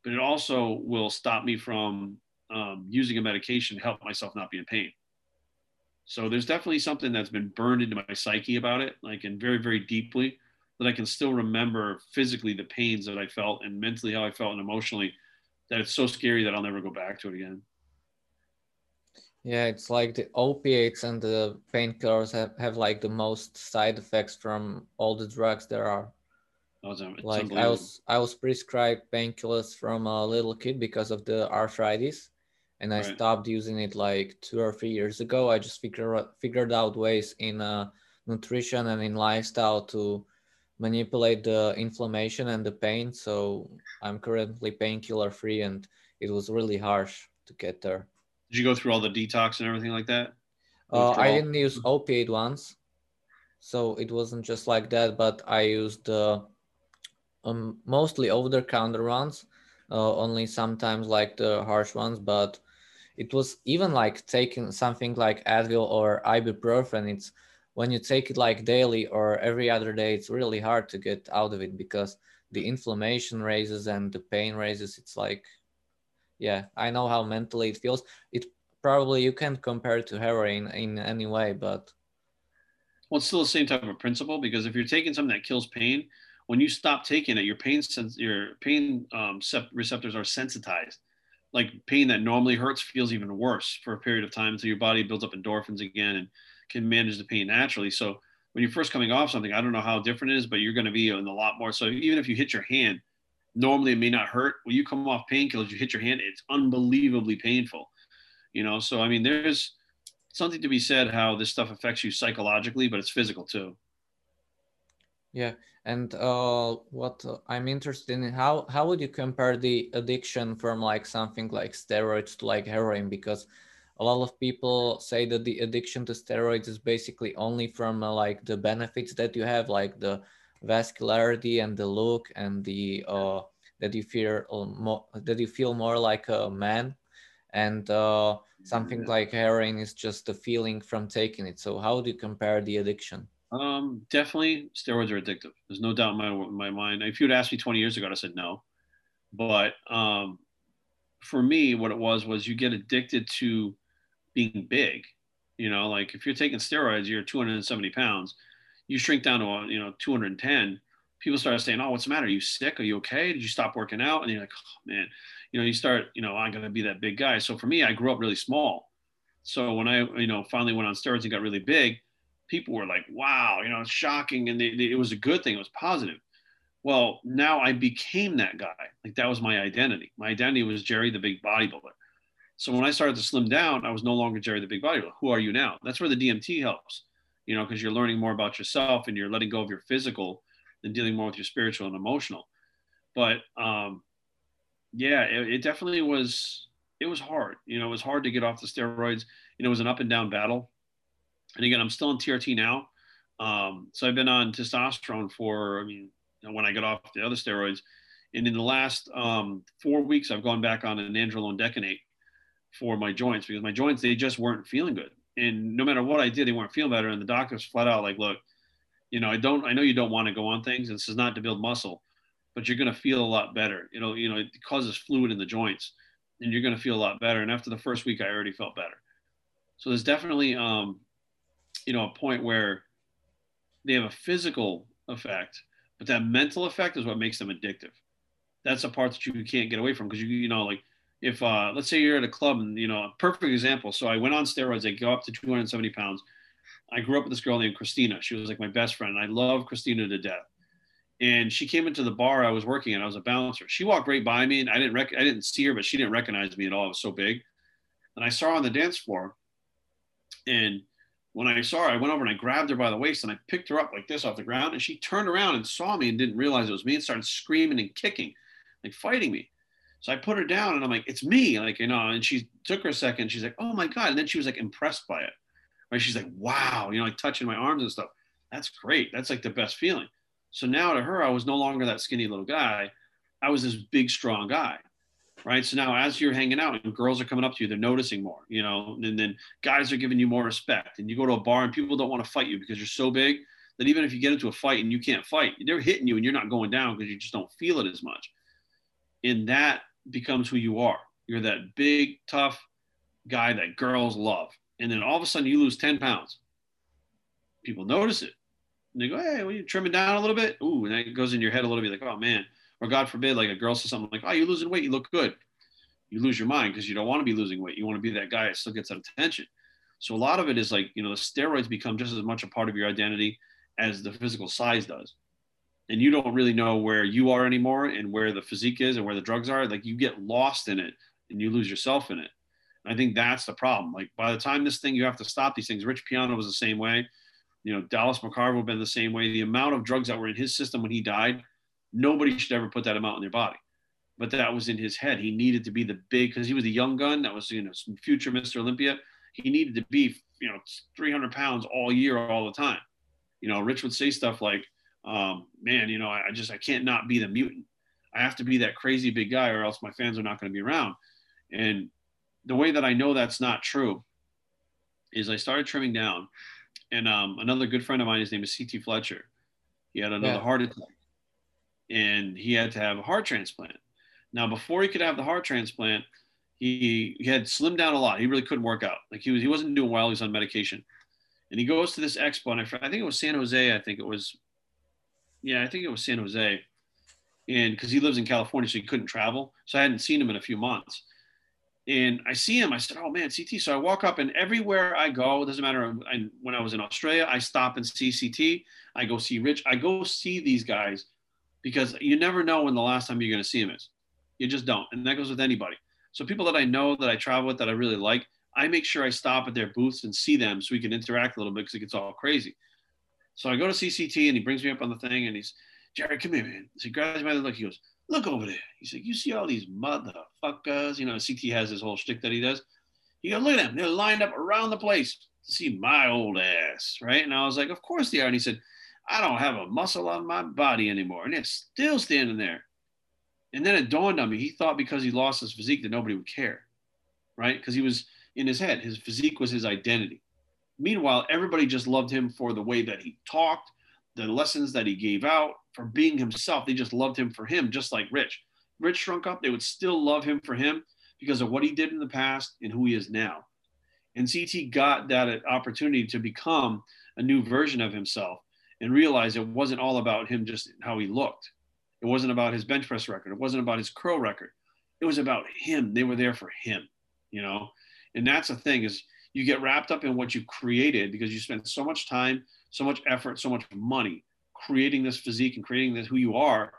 But it also will stop me from using a medication to help myself not be in pain. So there's definitely something that's been burned into my psyche about it, like, and very, very deeply, that I can still remember physically the pains that I felt and mentally how I felt and emotionally, that it's so scary that I'll never go back to it again. Yeah, it's like the opiates and the painkillers have like the most side effects from all the drugs there are. Like I was prescribed painkillers from a little kid because of the arthritis, and I stopped using it like 2 or 3 years ago. I just figured out ways in nutrition and in lifestyle to manipulate the inflammation and the pain. So I'm currently painkiller free, and it was really harsh to get there. Did you go through all the detox and everything like that? I didn't use opiate once, so it wasn't just like that. But I used the mostly over-the-counter ones, only sometimes like the harsh ones, but it was even like taking something like Advil or ibuprofen. It's when you take it like daily or every other day, it's really hard to get out of it because the inflammation raises and the pain raises. It's like, yeah, I know how mentally it feels. It probably, you can't compare it to heroin in any way, but. Well, it's still the same type of principle, because if you're taking something that kills pain, when you stop taking it, your pain receptors are sensitized. Like, pain that normally hurts feels even worse for a period of time until your body builds up endorphins again and can manage the pain naturally. So when you're first coming off something, I don't know how different it is, but you're going to be in a lot more. So even if you hit your hand, normally it may not hurt. When you come off painkillers, you hit your hand, it's unbelievably painful. You know, so I mean, there's something to be said how this stuff affects you psychologically, but it's physical too. Yeah, and what I'm interested in, how would you compare the addiction from like something like steroids to like heroin? Because a lot of people say that the addiction to steroids is basically only from like the benefits that you have, like the vascularity and the look and the that you feel more like a man, and something like heroin is just the feeling from taking it. So how do you compare the addiction? Definitely steroids are addictive. There's no doubt in my mind. If you'd asked me 20 years ago, I'd have said no. But for me, what it was you get addicted to being big. You know, like if you're taking steroids, you're 270 pounds. You shrink down to, you know, 210. People start saying, oh, what's the matter? Are you sick? Are you okay? Did you stop working out? And you're like, oh, man, you know, you start, you know, I'm going to be that big guy. So for me, I grew up really small. So when I, you know, finally went on steroids and got really big, people were like, wow, you know, it's shocking. And it was a good thing. It was positive. Well, now I became that guy. Like, that was my identity. My identity was Jerry, the big bodybuilder. So when I started to slim down, I was no longer Jerry the Big Bodybuilder. Who are you now? That's where the DMT helps, you know, because you're learning more about yourself and you're letting go of your physical and dealing more with your spiritual and emotional. But yeah, it definitely was, it was hard. You know, it was hard to get off the steroids. You know, it was an up and down battle. And again, I'm still on TRT now. So I've been on testosterone for, I mean, when I got off the other steroids. And in the last 4 weeks, I've gone back on an androlone decanate for my joints, because my joints, they just weren't feeling good. And no matter what I did, they weren't feeling better. And the doctor's flat out like, look, you know, I know you don't want to go on things. And this is not to build muscle, but you're going to feel a lot better. It'll, you know, it causes fluid in the joints and you're going to feel a lot better. And after the first week, I already felt better. So there's definitely, you know, a point where they have a physical effect, but that mental effect is what makes them addictive. That's the part that you can't get away from. Because you know, like if, let's say you're at a club and, you know, a perfect example. So I went on steroids. I go up to 270 pounds. I grew up with this girl named Christina. She was like my best friend. I love Christina to death. And she came into the bar I was working at. I was a bouncer. She walked right by me and I didn't see her, but she didn't recognize me at all. I was so big. And I saw her on the dance floor. And when I saw her, I went over and I grabbed her by the waist and I picked her up like this off the ground. And she turned around and saw me and didn't realize it was me and started screaming and kicking, like fighting me. So I put her down and I'm like, it's me. Like, you know, and she took her a second. She's like, oh my God. And then she was like impressed by it. Right? She's like, wow, you know, like touching my arms and stuff. That's great. That's like the best feeling. So now to her, I was no longer that skinny little guy. I was this big, strong guy. Right. So now as you're hanging out and girls are coming up to you, they're noticing more, you know, and then guys are giving you more respect, and you go to a bar and people don't want to fight you because you're so big that even if you get into a fight and you can't fight, they're hitting you and you're not going down because you just don't feel it as much. And that becomes who you are. You're that big, tough guy that girls love. And then all of a sudden you lose 10 pounds. People notice it. And they go, hey, will you trim it down a little bit? Ooh, and that goes in your head a little bit like, oh, man. Or God forbid, like a girl says something like, oh, you're losing weight. You look good. You lose your mind because you don't want to be losing weight. You want to be that guy that still gets that attention. So a lot of it is like, you know, the steroids become just as much a part of your identity as the physical size does. And you don't really know where you are anymore and where the physique is and where the drugs are. Like you get lost in it and you lose yourself in it. And I think that's the problem. Like by the time this thing, you have to stop these things. Rich Piana was the same way. You know, Dallas McCarver had been the same way. The amount of drugs that were in his system when he died, nobody should ever put that amount in their body. But that was in his head. He needed to be the big, because he was a young gun. That was, you know, some future Mr. Olympia. He needed to be, you know, 300 pounds all year, all the time. You know, Rich would say stuff like, man, you know, I can't not be the mutant. I have to be that crazy big guy or else my fans are not going to be around. And the way that I know that's not true is I started trimming down. And another good friend of mine, his name is C.T. Fletcher. He had another heart attack and he had to have a heart transplant. Now, before he could have the heart transplant, he had slimmed down a lot. He really couldn't work out. Like he wasn't doing well. He was on medication. And he goes to this expo, and I think it was San Jose. I think it was San Jose. And because he lives in California, so he couldn't travel. So I hadn't seen him in a few months. And I see him. I said, oh, man, CT. So I walk up, and everywhere I go, it doesn't matter. When I was in Australia, I stop and see CT. I go see Rich. I go see these guys because you never know when the last time you're going to see him is. You just don't. And that goes with anybody. So people that I know, that I travel with, that I really like, I make sure I stop at their booths and see them so we can interact a little bit because it gets all crazy. So I go to CCT and he brings me up on the thing and he's, Jerry, come here, man. So he grabs my look. He goes, look over there. He's like, you see all these motherfuckers? You know, CT has his whole shtick that he does. He goes, look at them. They're lined up around the place to see my old ass, right? And I was like, of course they are. And he said, I don't have a muscle on my body anymore. And they're still standing there. And then it dawned on me. He thought because he lost his physique that nobody would care, right? Because he was in his head. His physique was his identity. Meanwhile, everybody just loved him for the way that he talked, the lessons that he gave out, for being himself. They just loved him for him, just like Rich. Rich shrunk up. They would still love him for him because of what he did in the past and who he is now. And CT got that opportunity to become a new version of himself and realize it wasn't all about him, just how he looked. It wasn't about his bench press record. It wasn't about his curl record. It was about him. They were there for him, you know? And that's the thing is, you get wrapped up in what you created because you spent so much time, so much effort, so much money creating this physique and creating this who you are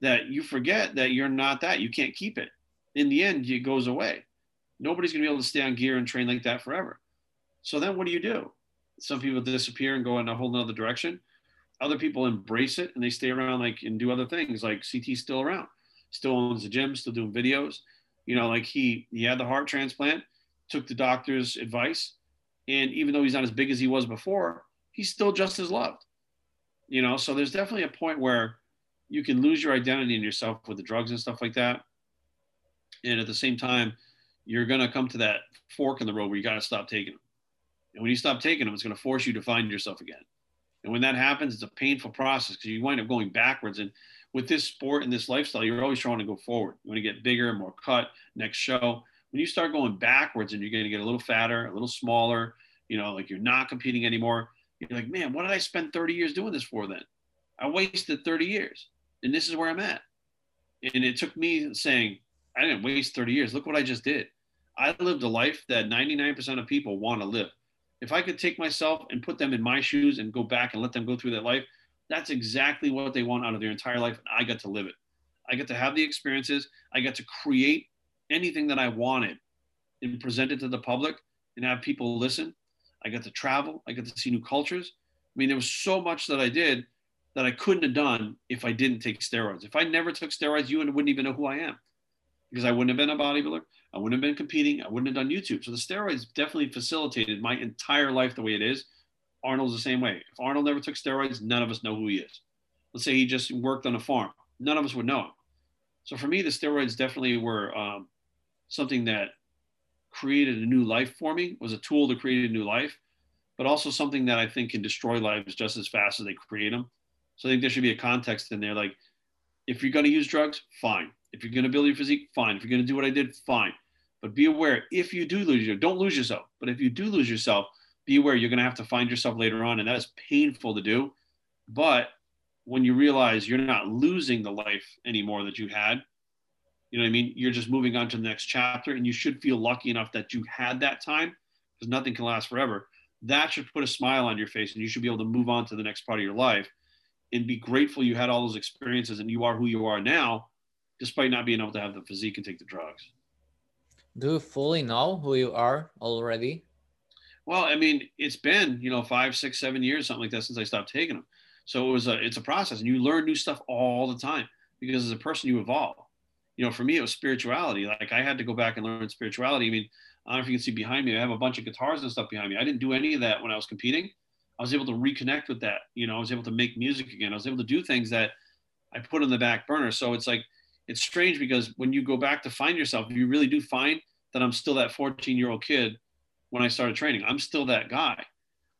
that you forget that you're not that. You can't keep it. In the end, it goes away. Nobody's going to be able to stay on gear and train like that forever. So then what do you do? Some people disappear and go in a whole nother direction. Other people embrace it and they stay around like and do other things. Like CT's still around, still owns the gym, still doing videos. You know, like he had the heart transplant, took the doctor's advice. And even though he's not as big as he was before, he's still just as loved. You know, so there's definitely a point where you can lose your identity in yourself with the drugs and stuff like that. And at the same time, you're going to come to that fork in the road where you got to stop taking them. And when you stop taking them, it's going to force you to find yourself again. And when that happens, it's a painful process because you wind up going backwards. And with this sport and this lifestyle, you're always trying to go forward. You want to get bigger, more cut, next show. When you start going backwards and you're going to get a little fatter, a little smaller, you know, like you're not competing anymore. You're like, man, what did I spend 30 years doing this for then? I wasted 30 years and this is where I'm at. And it took me saying, I didn't waste 30 years. Look what I just did. I lived a life that 99% of people want to live. If I could take myself and put them in my shoes and go back and let them go through that life, that's exactly what they want out of their entire life. And I got to live it. I got to have the experiences. I got to create anything that I wanted and present it to the public and have people listen. I got to travel. I got to see new cultures. I mean, there was so much that I did that I couldn't have done if I didn't take steroids. If I never took steroids, you wouldn't even know who I am because I wouldn't have been a bodybuilder. I wouldn't have been competing. I wouldn't have done YouTube. So the steroids definitely facilitated my entire life the way it is. Arnold's the same way. If Arnold never took steroids, none of us know who he is. Let's say he just worked on a farm. None of us would know him. So for me, the steroids definitely were something that created a new life for me, was a tool to create a new life, but also something that I think can destroy lives just as fast as they create them. So I think there should be a context in there. Like, if you're going to use drugs, fine. If you're going to build your physique, fine. If you're going to do what I did, fine. But be aware, if you do lose yourself, don't lose yourself. But if you do lose yourself, be aware you're going to have to find yourself later on. And that is painful to do. But when you realize you're not losing the life anymore that you had, you know what I mean? You're just moving on to the next chapter. And you should feel lucky enough that you had that time because nothing can last forever. That should put a smile on your face and you should be able to move on to the next part of your life and be grateful you had all those experiences and you are who you are now, despite not being able to have the physique and take the drugs. Do you fully know who you are already? Well, I mean, it's been, you know, 5, 6, 7 years, something like that since I stopped taking them. So it's a process and you learn new stuff all the time because as a person, you evolve. You know, for me, it was spirituality. Like I had to go back and learn spirituality. I mean, I don't know if you can see behind me, I have a bunch of guitars and stuff behind me. I didn't do any of that when I was competing. I was able to reconnect with that. You know, I was able to make music again. I was able to do things that I put on the back burner. So it's like, it's strange because when you go back to find yourself, you really do find that I'm still that 14-year-old kid when I started training. I'm still that guy.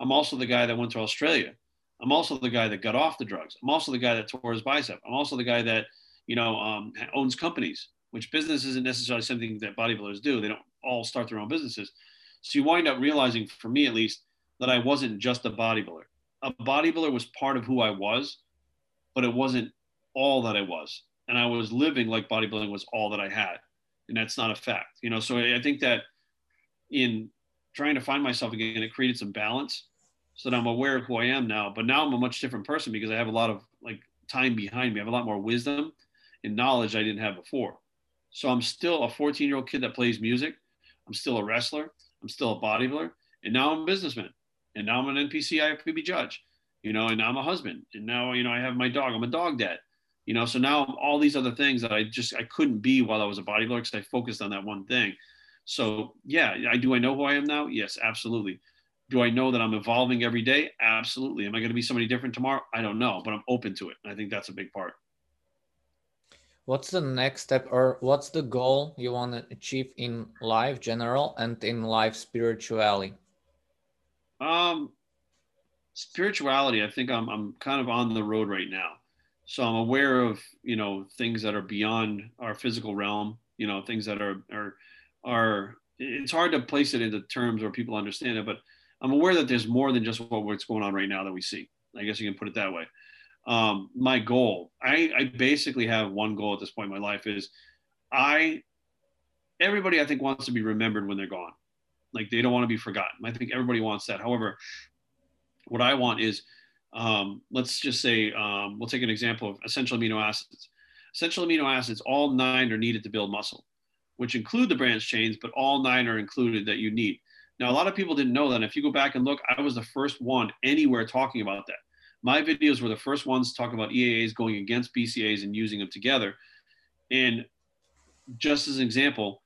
I'm also the guy that went to Australia. I'm also the guy that got off the drugs. I'm also the guy that tore his bicep. I'm also the guy that, you know, owns companies, which business isn't necessarily something that bodybuilders do. They don't all start their own businesses. So you wind up realizing, for me at least, that I wasn't just a bodybuilder. A bodybuilder was part of who I was, but it wasn't all that I was. And I was living like bodybuilding was all that I had. And that's not a fact, you know? So I think that in trying to find myself again, it created some balance so that I'm aware of who I am now, but now I'm a much different person because I have a lot of like time behind me. I have a lot more wisdom and knowledge I didn't have before. So I'm still a 14-year-old kid that plays music. I'm still a wrestler. I'm still a bodybuilder. And now I'm a businessman. And now I'm an NPC IFPB judge, you know, and now I'm a husband. And now, you know, I have my dog. I'm a dog dad. You know, so now all these other things that I couldn't be while I was a bodybuilder because I focused on that one thing. So yeah, I know who I am now? Yes, absolutely. Do I know that I'm evolving every day? Absolutely. Am I going to be somebody different tomorrow? I don't know, but I'm open to it. And I think that's a big part. What's the next step or what's the goal you want to achieve in life general and in life spiritually? Spirituality, I think I'm kind of on the road right now. So I'm aware of, you know, things that are beyond our physical realm, you know, things that are it's hard to place it into terms where people understand it, but I'm aware that there's more than just what's going on right now that we see. I guess you can put it that way. My goal, I basically have one goal at this point in my life is everybody I think wants to be remembered when they're gone. Like they don't want to be forgotten. I think everybody wants that. However, what I want is, let's just say, we'll take an example of essential amino acids. Essential amino acids, all 9 are needed to build muscle. which include the branch chains, but all 9 are included that you need. Now, a lot of people didn't know that. And if you go back and look, I was the first one anywhere talking about that. My videos were the first ones talking about EAAs going against BCAAs and using them together. And just as an example,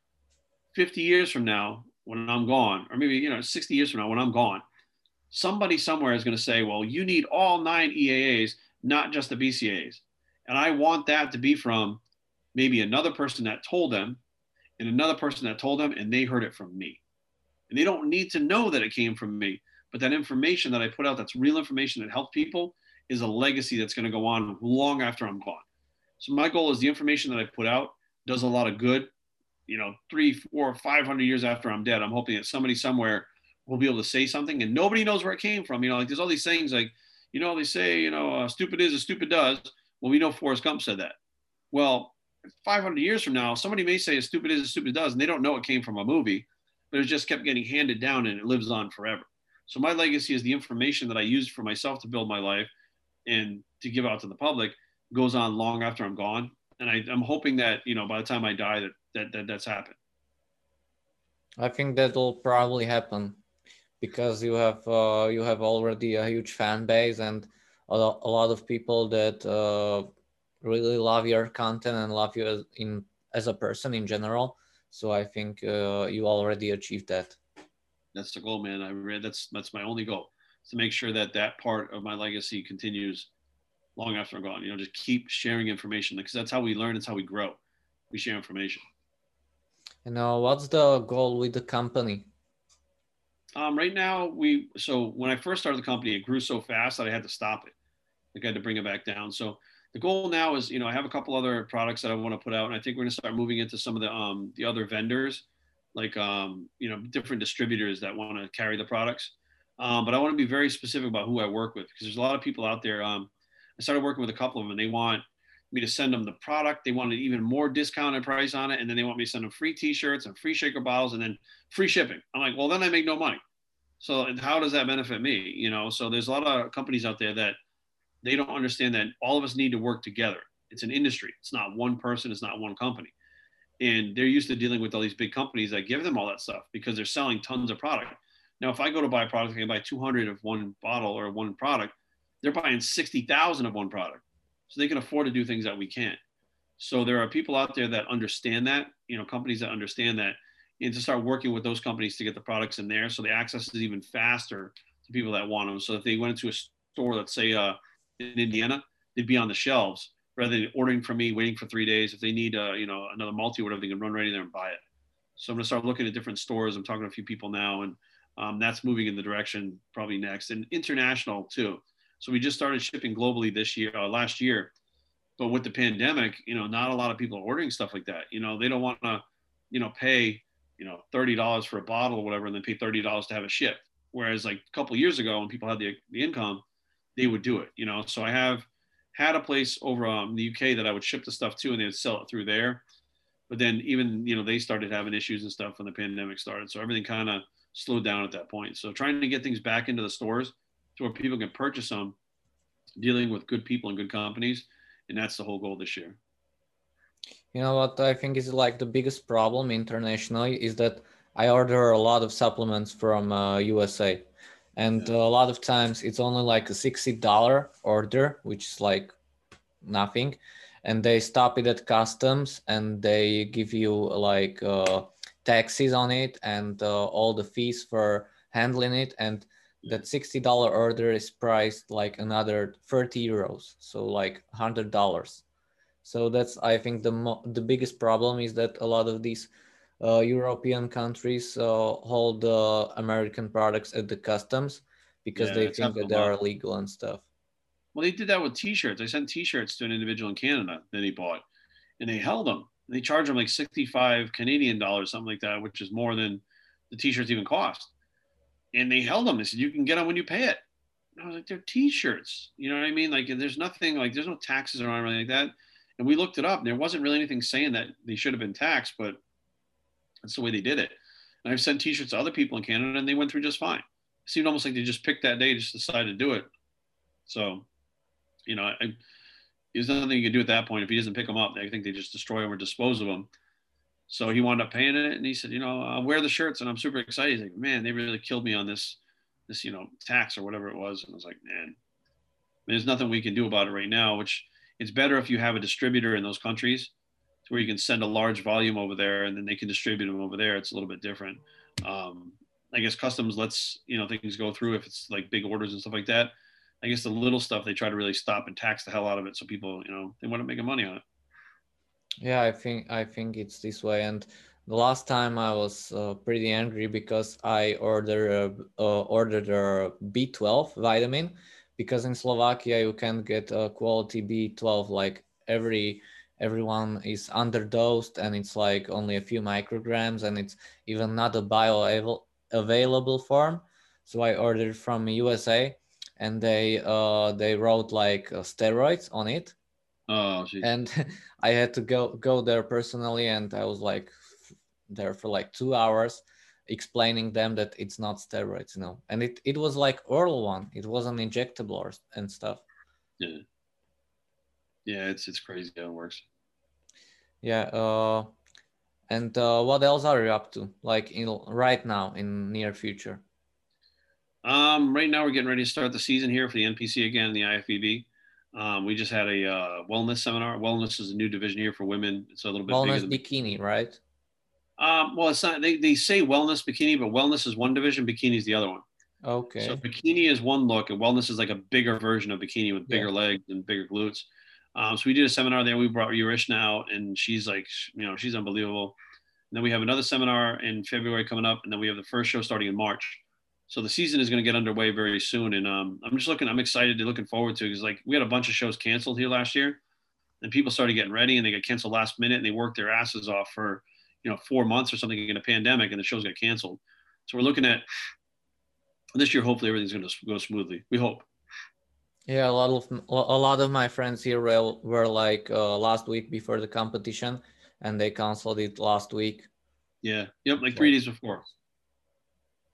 50 years from now, when I'm gone, or maybe 60 years from now, when I'm gone, somebody somewhere is going to say, well, you need all 9 EAAs, not just the BCAAs. And I want that to be from maybe another person that told them, and another person that told them, and they heard it from me. And they don't need to know that it came from me. But that information that I put out, that's real information that helped people, is a legacy that's going to go on long after I'm gone. So my goal is the information that I put out does a lot of good, 300, 400, 500 years after I'm dead. I'm hoping that somebody somewhere will be able to say something, and nobody knows where it came from. Like there's all these things like, they say, stupid is as stupid does. Well, we know Forrest Gump said that. Well, 500 years from now, somebody may say as stupid is as stupid does, and they don't know it came from a movie, but it just kept getting handed down and it lives on forever. So my legacy is the information that I used for myself to build my life and to give out to the public goes on long after I'm gone. And I'm hoping that, by the time I die, that's happened. I think that'll probably happen because you have already a huge fan base and a lot of people that really love your content and love you as a person in general. So I think you already achieved that. That's the goal, man. That's my only goal, is to make sure that that part of my legacy continues long after I'm gone. Just keep sharing information because that's how we learn. It's how we grow. We share information. What's the goal with the company? Right now, so when I first started the company, it grew so fast that I had to stop it. I had to bring it back down. So the goal now is, I have a couple other products that I want to put out, and I think we're going to start moving into some of the other vendors, like, different distributors that want to carry the products. But I want to be very specific about who I work with, because there's a lot of people out there. I started working with a couple of them, and they want me to send them the product. They want an even more discounted price on it. And then they want me to send them free t-shirts and free shaker bottles and then free shipping. I'm like, well, then I make no money. So and how does that benefit me? So there's a lot of companies out there that they don't understand that all of us need to work together. It's an industry. It's not one person. It's not one company. And they're used to dealing with all these big companies that give them all that stuff because they're selling tons of product. Now, if I go to buy a product, I can buy 200 of one bottle or one product. They're buying 60,000 of one product. So they can afford to do things that we can't. So there are people out there that understand that, companies that understand that, and to start working with those companies to get the products in there. So the access is even faster to people that want them. So if they went into a store, let's say in Indiana, they'd be on the shelves rather than ordering from me, waiting for 3 days. If they need, another multi or whatever, they can run right in there and buy it. So I'm going to start looking at different stores. I'm talking to a few people now, and that's moving in the direction probably next, and international too. So we just started shipping globally this year, last year, but with the pandemic, not a lot of people are ordering stuff like that. They don't want to, pay, $30 for a bottle or whatever, and then pay $30 to have it shipped. Whereas like a couple of years ago when people had the income, they would do it, So I have had a place over in the UK that I would ship the stuff to, and they would sell it through there. But then even, they started having issues and stuff when the pandemic started. So everything kind of slowed down at that point. So trying to get things back into the stores to where people can purchase them, dealing with good people and good companies. And that's the whole goal this year. You know what I think is like the biggest problem internationally is that I order a lot of supplements from USA. And a lot of times it's only like a $60 order, which is like nothing. And they stop it at customs and they give you like taxes on it and all the fees for handling it. And that $60 order is priced like another 30 euros. So like $100. So that's, I think the biggest problem is that a lot of these European countries hold American products at the customs because they think that they are illegal and stuff. Well, they did that with t-shirts. I sent t-shirts to an individual in Canada that he bought, and they held them. They charged him like 65 Canadian dollars, something like that, which is more than the t-shirts even cost. And they held them. They said, you can get them when you pay it. And I was like, they're t-shirts. You know what I mean? Like there's nothing, like there's no taxes or anything like that. And we looked it up, and there wasn't really anything saying that they should have been taxed, but that's the way they did it. And I've sent t-shirts to other people in Canada, and they went through just fine. It seemed almost like they just picked that day, just decided to do it. So, there's nothing you can do at that point. If he doesn't pick them up, I think they just destroy them or dispose of them. So he wound up paying it, and he said, you know, I'll wear the shirts, and I'm super excited. He's like, man, they really killed me on this, you know, tax or whatever it was. And I was like, man, there's nothing we can do about it right now, which it's better if you have a distributor in those countries to where you can send a large volume over there and then they can distribute them over there. It's a little bit different. I guess customs lets, you know, things go through if it's like big orders and stuff like that. I guess the little stuff, they try to really stop and tax the hell out of it. So people, you know, they want to make money on it. Yeah, I think it's this way. And the last time I was pretty angry because I ordered a B12 vitamin, because in Slovakia you can't get a quality B12. Like everyone is underdosed, and it's like only a few micrograms, and it's even not a bioavailable form. So I ordered from USA, and they wrote like steroids on it. Oh, geez. And I had to go there personally, and I was like there for like 2 hours explaining them that it's not steroids, you know. And it was like oral one, it wasn't injectable and stuff. Yeah, it's crazy how it works. Yeah. And what else are you up to, like right now in near future? Right now we're getting ready to start the season here for the NPC again, the IFBB. We just had a wellness seminar. Wellness is a new division here for women. It's a little bit wellness bikini, right? Well, it's not. They say wellness bikini, but wellness is one division, bikini is the other one. Okay. So bikini is one look, and wellness is like a bigger version of bikini with bigger legs and bigger glutes. So we did a seminar there. We brought Urishna out, and she's like, you know, she's unbelievable. And then we have another seminar in February coming up, and then we have the first show starting in March. So the season is going to get underway very soon. And I'm excited and looking forward to it, because like we had a bunch of shows canceled here last year, and people started getting ready, and they got canceled last minute, and they worked their asses off for, you know, 4 months or something in a pandemic, and the shows got canceled. So we're looking at this year, hopefully everything's going to go smoothly. We hope. Yeah. A lot of my friends here were like last week before the competition, and they canceled it last week. Yeah. Yep. Like 3 days before.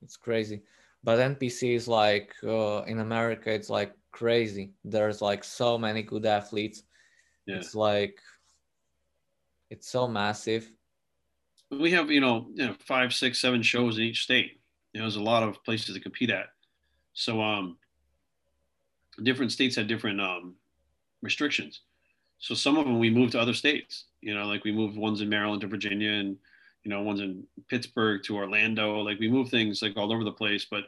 It's crazy. But NPC is like, in America, it's like crazy. There's like so many good athletes. Yeah. It's like, it's so massive. We have, you know, 5, 6, 7 shows in each state. You know, there's a lot of places to compete at. So different states have different restrictions. So some of them we moved to other states, you know, like we moved ones in Maryland to Virginia, and you know, one's in Pittsburgh to Orlando. Like we move things like all over the place, but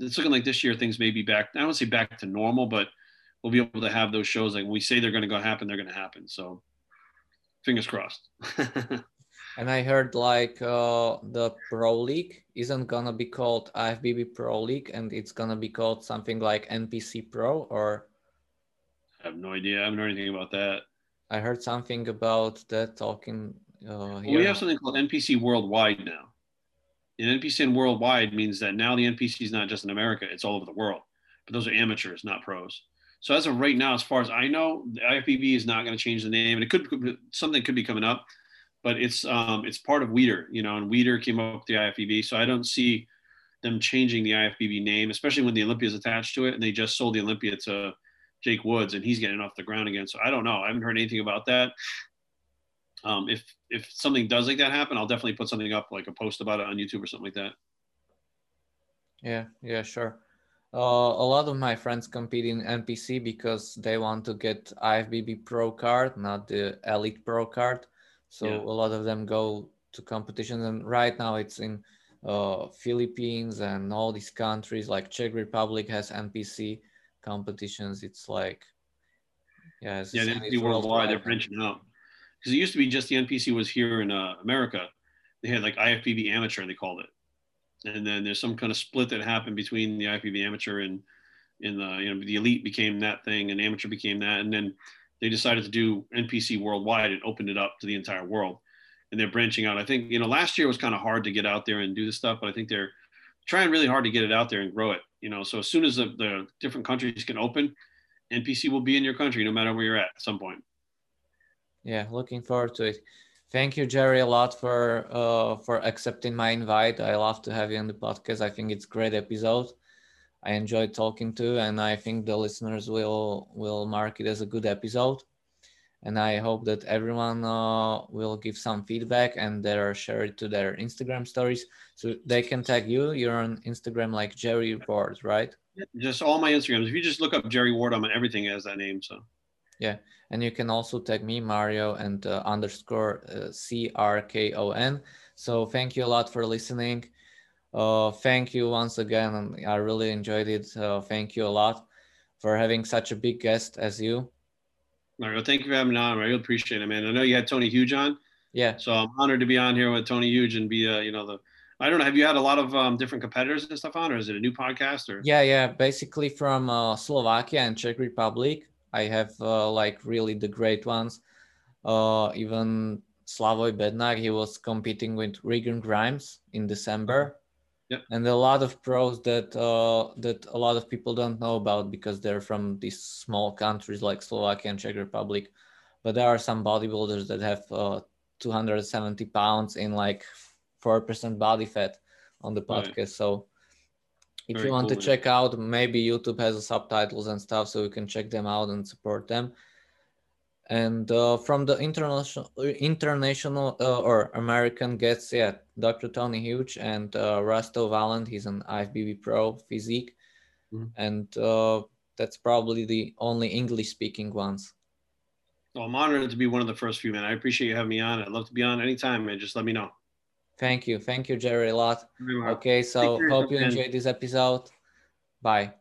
it's looking like this year things may be back. I don't say back to normal, but we'll be able to have those shows. Like when we say they're going to go happen, they're going to happen. So fingers crossed. And I heard like the Pro League isn't going to be called IFBB Pro League, and it's going to be called something like NPC Pro, or. I have no idea. I haven't heard anything about that. I heard something about that talking. Well, we have something called NPC Worldwide now. And NPC and Worldwide means that now the NPC is not just in America, it's all over the world. But those are amateurs, not pros. So as of right now, as far as I know, the IFBB is not going to change the name. And it could, something could be coming up, but it's part of Weider, you know, and Weider came up with the IFBB. So I don't see them changing the IFBB name, especially when the Olympia is attached to it. And they just sold the Olympia to Jake Woods, and he's getting off the ground again. So I don't know. I haven't heard anything about that. If something does like that happen, I'll definitely put something up, like a post about it on YouTube or something like that. Yeah, sure. A lot of my friends compete in NPC because they want to get IFBB Pro card, not the Elite Pro card. So yeah. A lot of them go to competitions, and right now it's in Philippines and all these countries, like Czech Republic has NPC competitions. It's like, yeah, the NPC worldwide, they're branching out. Because it used to be just the NPC was here in America. They had like IFBB Amateur, they called it. And then there's some kind of split that happened between the IFBB Amateur and in the, you know, the Elite became that thing and Amateur became that. And then they decided to do NPC Worldwide and opened it up to the entire world. And they're branching out. I think, you know, last year was kind of hard to get out there and do this stuff, but I think they're trying really hard to get it out there and grow it. You know, so as soon as the different countries can open, NPC will be in your country no matter where you're at some point. Yeah, looking forward to it. Thank you, Jerry, a lot for accepting my invite. I love to have you on the podcast. I think it's a great episode. I enjoyed talking to you, and I think the listeners will mark it as a good episode. And I hope that everyone will give some feedback and they'll share it to their Instagram stories. So they can tag you. You're on Instagram like Jerry Ward, right? Just all my Instagrams. If you just look up Jerry Ward, I'm on everything as that name. So yeah. And you can also tag me, Mario, and underscore CRKON. So thank you a lot for listening. Thank you once again. I really enjoyed it. Thank you a lot for having such a big guest as you. Mario, thank you for having me on. I really appreciate it, man. I know you had Tony Huge on. Yeah. So I'm honored to be on here with Tony Huge and be, you know, the, I don't know, have you had a lot of different competitors and stuff on, or is it a new podcast? Or? Yeah. Basically from Slovakia and Czech Republic, I have like really the great ones. Even Slavoj Bednar, he was competing with Regan Grimes in December. Yep. And a lot of pros that that a lot of people don't know about because they're from these small countries like Slovakia and Czech Republic. But there are some bodybuilders that have 270 pounds in like 4% body fat on the podcast. Right. So if Very you want cool, to man. Check out, maybe YouTube has subtitles and stuff, so you can check them out and support them. And from the international or American guests, yeah, Dr. Tony Huge and Rusto Valland, he's an IFBB Pro Physique. Mm-hmm. And that's probably the only English-speaking ones. Well, I'm honored to be one of the first few, man. I appreciate you having me on. I'd love to be on anytime, man. Just let me know. Thank you. Thank you, Jerry, a lot. Okay, so hope you enjoyed this episode. Bye.